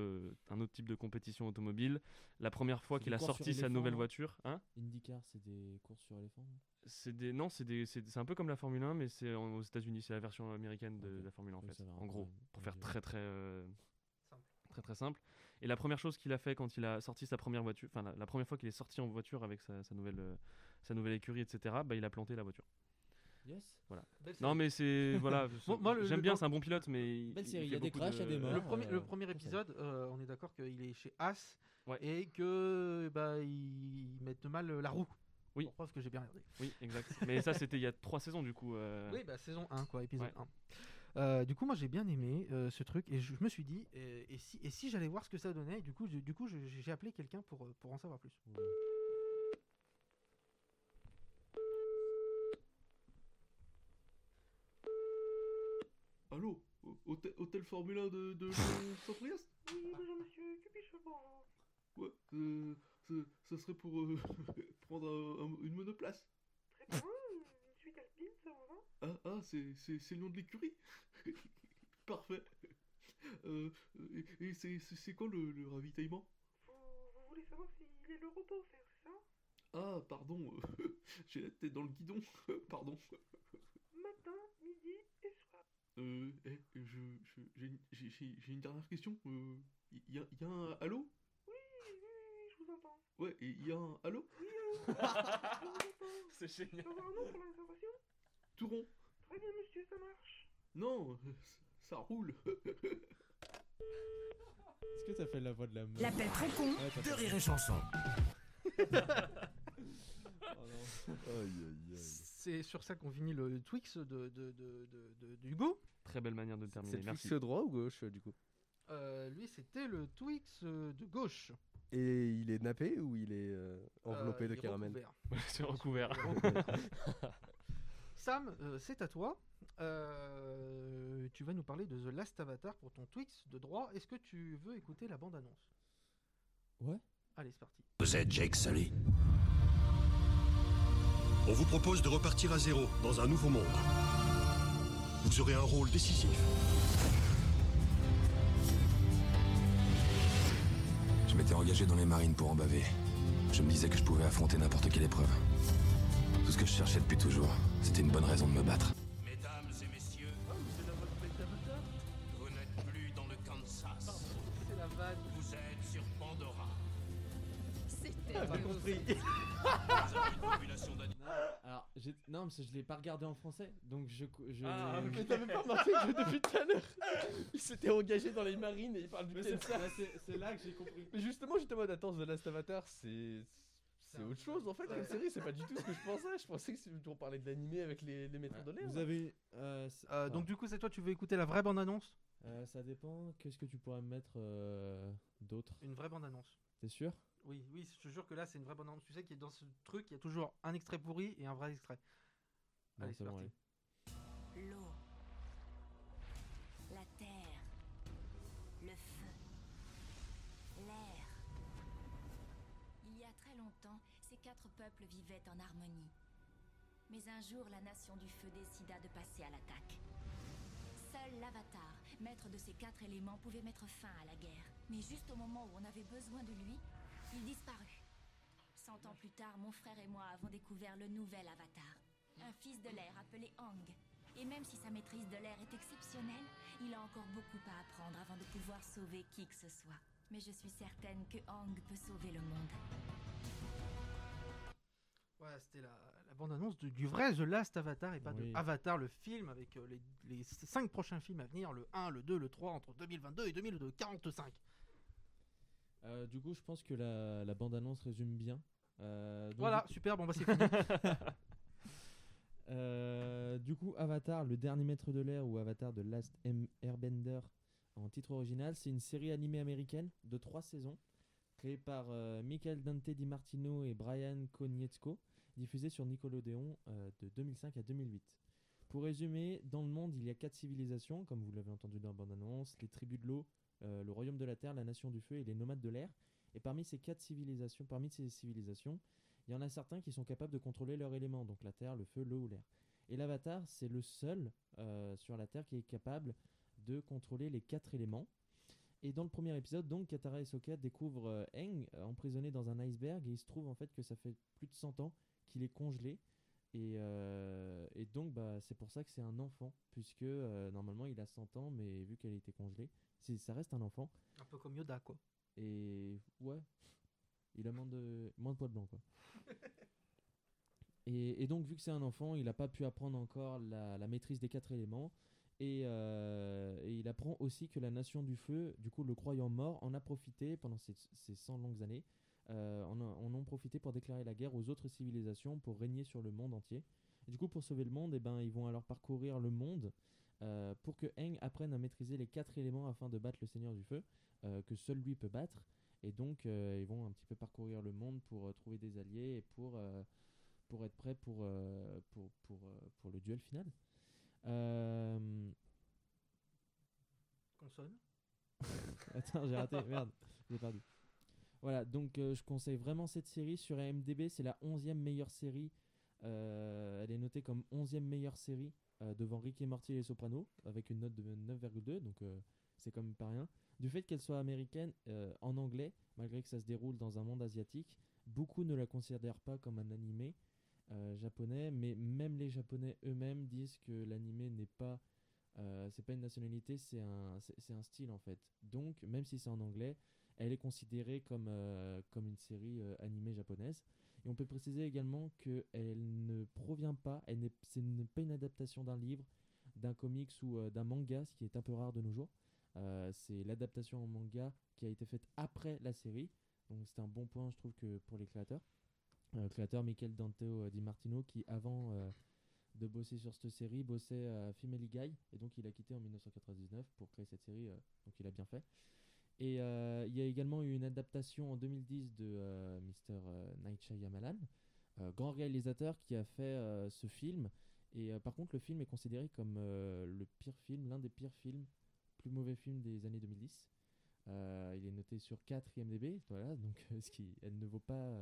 type de compétition automobile. La première fois qu'il a sorti sa nouvelle voiture... Hein, IndyCar, c'est des courses sur éléphants? C'est un peu comme la Formule 1, mais c'est aux États-Unis, c'est la version américaine de la Formule 1, en fait. En gros, pour faire très très simple. Et la première chose qu'il a fait quand il a sorti sa première voiture, enfin la première fois qu'il est sorti en voiture avec sa nouvelle écurie, etc., bah, il a planté la voiture. Yes. Voilà. Non mais c'est voilà, j'aime bien, c'est un bon pilote, mais belle série. Il y a des crashs, il y a des morts. Le premier épisode, on est d'accord qu'il est chez As et que bah ils mettent mal la roue. Oui. Pour preuve que j'ai bien regardé. Oui, exact. Mais ça, c'était il y a 3 saisons, du coup. Oui, bah, saison 1, quoi, épisode 1. Du coup, moi, j'ai bien aimé ce truc. Et je me suis dit, et si j'allais voir ce que ça donnait. Et du coup, j'ai appelé quelqu'un pour en savoir plus. Ouais. Allô, hôtel Formule 1 de Saint-Priest? Oui, bonjour, monsieur. Que puis-je répondre? Ouais, ça serait pour prendre une monoplace. Très bien, une suite alpine, ça vous va? Ah, c'est le nom de l'écurie. Parfait. Et c'est quoi le ravitaillement? Vous voulez savoir s'il est le repas offert, c'est ça? Ah, pardon, j'ai la tête dans le guidon, pardon. Matin, midi et soir. J'ai une dernière question. Y a un allô? Ouais, et il y a un allô? Oui, allô. C'est génial. Avoir un nom pour l'information? Touron. Très bien, monsieur, ça marche. Non, ça roule. Est-ce que t'as fait la voix de la mort? L'appel très con de Rire et Chanson. Oh non. Aïe, aïe, aïe. C'est sur ça qu'on finit le Twix de Hugo. Très belle manière de terminer. C'est Twix droit ou gauche du coup? Lui, c'était le Twix de gauche. Et il est nappé ou il est enveloppé de caramel? C'est recouvert. Sam, c'est à toi. Tu vas nous parler de The Last Avatar pour ton Twix de droit. Est-ce que tu veux écouter la bande-annonce? Ouais. Allez, c'est parti. Vous êtes Jake Sully. On vous propose de repartir à zéro dans un nouveau monde. Vous aurez un rôle décisif. Je m'étais engagé dans les marines pour en baver. Je me disais que je pouvais affronter n'importe quelle épreuve. Tout ce que je cherchais depuis toujours, c'était une bonne raison de me battre. Mesdames et messieurs, c'est la bonne... Vous n'êtes plus dans le Kansas. C'est la vanne. Vous êtes sur Pandora. C'était... Ah, pas compris. Vous avez une population d'animaux. Alors, non, mais je l'ai pas regardé en français, donc je... Ah, okay. Mais t'avais pas remarqué que depuis tout à l'heure, il s'était engagé dans les marines et il parle du Kansas. C'est là que j'ai compris. Mais justement, j'étais en mode, attends, The Last Avatar, c'est... C'est autre chose en fait comme série, c'est pas du tout ce que je pensais. Je pensais qu'on parlait de l'animé avec les maîtres de l'air. Vous avez. Donc du coup, c'est toi, tu veux écouter la vraie bande-annonce ? Ça dépend. Qu'est-ce que tu pourrais me mettre d'autre ? Une vraie bande-annonce. T'es sûr ? Oui, oui, je te jure que là, c'est une vraie bande-annonce. Tu sais qu'il y a dans ce truc, il y a toujours un extrait pourri et un vrai extrait. Non, allez, c'est parti. Ouais. L'eau, la terre, le feu, l'air. Il y a très longtemps, ces quatre peuples vivaient en harmonie. Mais un jour, la nation du feu décida de passer à l'attaque. Seul l'avatar, maître de ces quatre éléments, pouvait mettre fin à la guerre. Mais juste au moment où on avait besoin de lui, il disparut. 100 ans plus tard, mon frère et moi avons découvert le nouvel avatar. Un fils de l'air appelé Hang. Et même si sa maîtrise de l'air est exceptionnelle, il a encore beaucoup à apprendre avant de pouvoir sauver qui que ce soit. Mais je suis certaine que Hang peut sauver le monde. Ouais, c'était la bande-annonce du vrai The Last Avatar et pas de Avatar, le film avec les 5 prochains films à venir, le 1, le 2, le 3, entre 2022 et 2045. Du coup, je pense que la bande-annonce résume bien. Donc voilà, super, bon, bah c'est fini. Du coup, Avatar, le dernier maître de l'air ou Avatar de Last Airbender. En titre original, c'est une série animée américaine de 3 saisons, créée par Michael Dante DiMartino et Brian Konietzko, diffusée sur Nickelodeon de 2005 à 2008. Pour résumer, dans le monde, il y a 4 civilisations, comme vous l'avez entendu dans la bande-annonce, les tribus de l'eau, le royaume de la terre, la nation du feu et les nomades de l'air. Et parmi ces 4 civilisations, il y en a certains qui sont capables de contrôler leurs éléments, donc la terre, le feu, l'eau ou l'air. Et l'avatar, c'est le seul sur la terre qui est capable de contrôler les 4 éléments. Et dans le premier épisode, donc, Katara et Sokka découvrent Aang emprisonné dans un iceberg, et il se trouve en fait que ça fait plus de 100 ans qu'il est congelé, et donc bah, c'est pour ça que c'est un enfant, puisque normalement il a 100 ans, mais vu qu'elle était congelée, ça reste un enfant. Un peu comme Yoda, quoi. Et ouais, il a moins de poils blancs, quoi. et donc vu que c'est un enfant, il n'a pas pu apprendre encore la maîtrise des 4 éléments. Et il apprend aussi que la nation du feu, du coup le croyant mort, en a profité pendant ces 100 longues années, en ont profité pour déclarer la guerre aux autres civilisations pour régner sur le monde entier. Et du coup, pour sauver le monde, ils vont alors parcourir le monde pour que Aang apprenne à maîtriser les 4 éléments afin de battre le Seigneur du Feu, que seul lui peut battre. Et donc, ils vont un petit peu parcourir le monde pour trouver des alliés et pour être prêts pour le duel final. Consonne. Attends, j'ai raté, merde, j'ai perdu. Voilà, donc je conseille vraiment cette série. Sur IMDb, c'est la 11e meilleure série. Elle est notée comme 11e meilleure série devant Rick et Morty et les Sopranos, avec une note de 9,2, donc c'est quand même pas rien. Du fait qu'elle soit américaine en anglais, malgré que ça se déroule dans un monde asiatique, beaucoup ne la considèrent pas comme un animé japonais, mais même les japonais eux-mêmes disent que l'animé n'est pas c'est pas une nationalité, c'est un style en fait. Donc même si c'est en anglais, elle est considérée comme une série animée japonaise. Et on peut préciser également que ce n'est pas une adaptation d'un livre, d'un comics ou d'un manga, ce qui est un peu rare de nos jours. C'est l'adaptation en manga qui a été faite après la série, donc c'est un bon point, je trouve, que pour les créateurs. Le créateur Michael Dante DiMartino, qui avant de bosser sur cette série bossait à Family Guy, et donc il a quitté en 1999 pour créer cette série, donc il a bien fait. Et il y a également eu une adaptation en 2010 de Mr. Night Shyamalan, grand réalisateur qui a fait ce film, et par contre le film est considéré comme l'un des pires films, plus mauvais film des années 2010. Il est noté sur 4 IMDb, voilà, donc elle ne vaut pas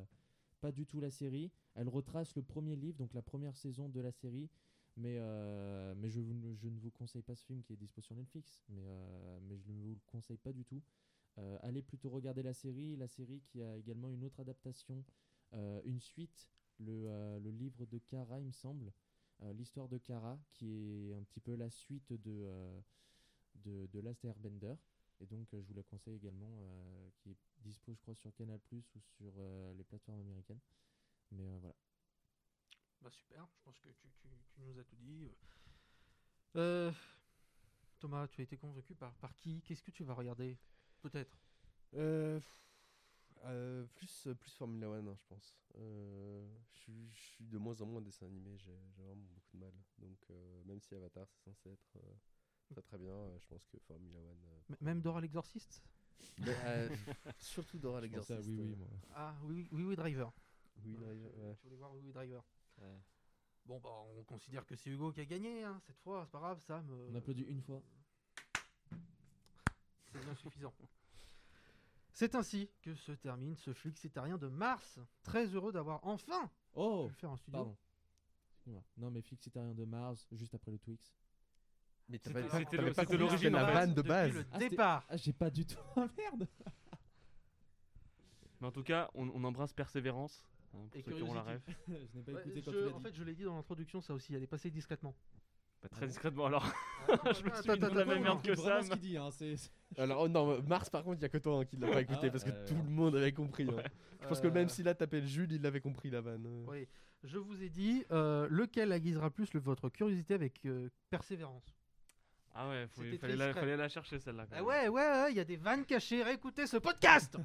du tout la série. Elle retrace le premier livre, donc la première saison de la série, mais je ne vous conseille pas ce film qui est dispo sur Netflix, mais je ne vous le conseille pas du tout. Allez plutôt regarder la série qui a également une autre adaptation, une suite, le livre de Kara, il me semble, l'histoire de Kara, qui est un petit peu la suite de Last Airbender. Et donc, je vous la conseille également, qui est dispo, je crois, sur Canal+, ou sur les plateformes américaines. Mais voilà. Bah super, je pense que tu nous as tout dit. Thomas, tu as été convaincu par qui ? Qu'est-ce que tu vas regarder ? Peut-être Plus Formula One, hein, je pense. Je suis de moins en moins dessin animé, j'ai vraiment beaucoup de mal. Donc, même si Avatar, c'est censé être très très bien, je pense que Formula One. Même Dora l'exorciste. Surtout Dora l'exorciste. Oui, Driver. Oui, Driver. Ouais. Je voulais voir Oui, Driver. Ouais. Bon, bah, on considère que c'est Hugo qui a gagné hein, cette fois, c'est pas grave, Sam. On applaudit une fois. C'est bien suffisant. C'est ainsi que se termine ce Flixitarien de mars. Très heureux d'avoir enfin pu le faire en studio. Pardon. Excuse-moi. Non, mais Flixitarien de mars, juste après le Twix. Mais c'était l'origine, la vanne de base. Le départ. J'ai pas du tout. Merde. Mais en tout cas, on embrasse Persévérance. Hein, et ceux qui ont la rêve. Je n'ai pas écouté quand tu l'as dit. En fait, je l'ai dit dans l'introduction, ça aussi. Elle est passée discrètement. Pas très discrètement alors. Je me suis dit la même merde que Sam. Ce qu'il dit, hein, alors non, Mars par contre, il y a que toi hein, qui l'a pas écouté parce que tout le monde avait compris. Ouais. Hein. Je pense que même s'il a tapé le Jules, il l'avait compris la vanne. Oui, je vous ai dit lequel aiguisera plus votre curiosité avec persévérance. Ah ouais, fallait la chercher celle-là. Ah ouais, il y a des vannes cachées. Réécoutez ce podcast.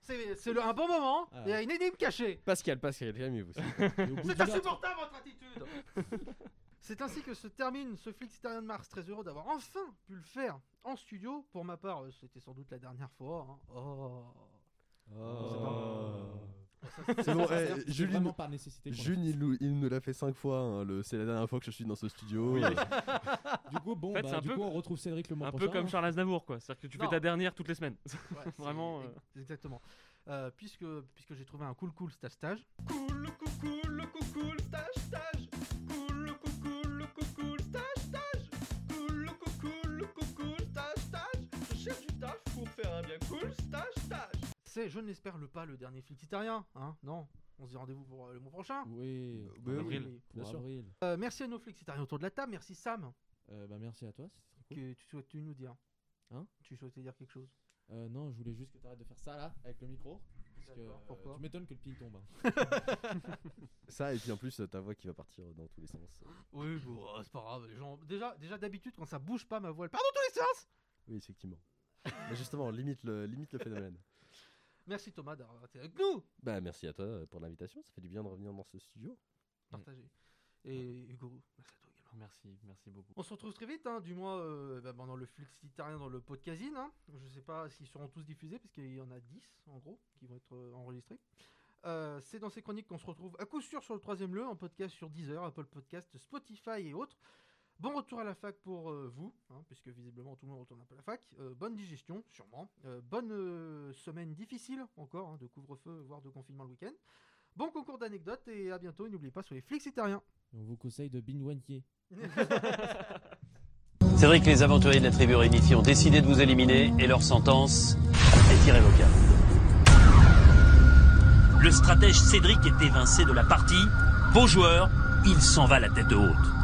C'est un bon moment. Il y a une énigme cachée. Pascal, jamais vous. C'est insupportable votre attitude. C'est ainsi que se termine ce Flixitarien de mars. Très heureux d'avoir enfin pu le faire en studio. Pour ma part, c'était sans doute la dernière fois. Hein. C'est vraiment par nécessité. June, il nous l'a fait 5 fois. Hein, c'est la dernière fois que je suis dans ce studio. Oui. Du coup, bon, en fait, on retrouve Cédric le mois prochain. Un peu comme Charles Aznavour, quoi. C'est-à-dire que tu fais ta dernière toutes les semaines. Ouais, vraiment. Exactement. Puisque j'ai trouvé un cool stage. Cool stage. C'est, je n'espère pas le dernier Flixitarien, hein, non. On se dit rendez-vous pour le mois prochain. Oui, avril. Bien sûr. Merci à nos Flixitariens autour de la table, merci Sam. Merci à toi, c'est très cool. Tu souhaitais nous dire hein? Tu souhaitais dire quelque chose? Non, je voulais juste que tu arrêtes de faire ça là, avec le micro. Parce que, pourquoi? Tu m'étonnes que le pied tombe. Hein. Ça, et puis en plus, ta voix qui va partir dans tous les sens. Oui, bon, c'est pas grave, les gens. Déjà d'habitude, quand ça bouge pas, ma voix elle part dans tous les sens. Oui, effectivement. Mais justement, limite le phénomène. Merci Thomas d'avoir été avec nous. Merci à toi pour l'invitation, ça fait du bien de revenir dans ce studio. Partagé. Et Hugo, merci à toi également. Merci beaucoup. On se retrouve très vite, hein, du moins pendant le Flixitarien dans le podcasting. Hein. Je ne sais pas s'ils seront tous diffusés, parce qu'il y en a 10 en gros qui vont être enregistrés. C'est dans ces chroniques qu'on se retrouve à coup sûr sur le Troisième Lieu, en podcast sur Deezer, Apple Podcasts, Spotify et autres. Bon retour à la fac pour vous, hein, puisque visiblement tout le monde retourne un peu à la fac. Bonne digestion, sûrement. Bonne semaine difficile, encore, hein, de couvre-feu, voire de confinement le week-end. Bon concours d'anecdotes et à bientôt. Et n'oubliez pas, soyez flexitariens. On vous conseille de binouanier. C'est vrai que les aventuriers de la tribu réunifiée ont décidé de vous éliminer et leur sentence est irrévocable. Le stratège Cédric est évincé de la partie. Beau joueur, il s'en va la tête haute.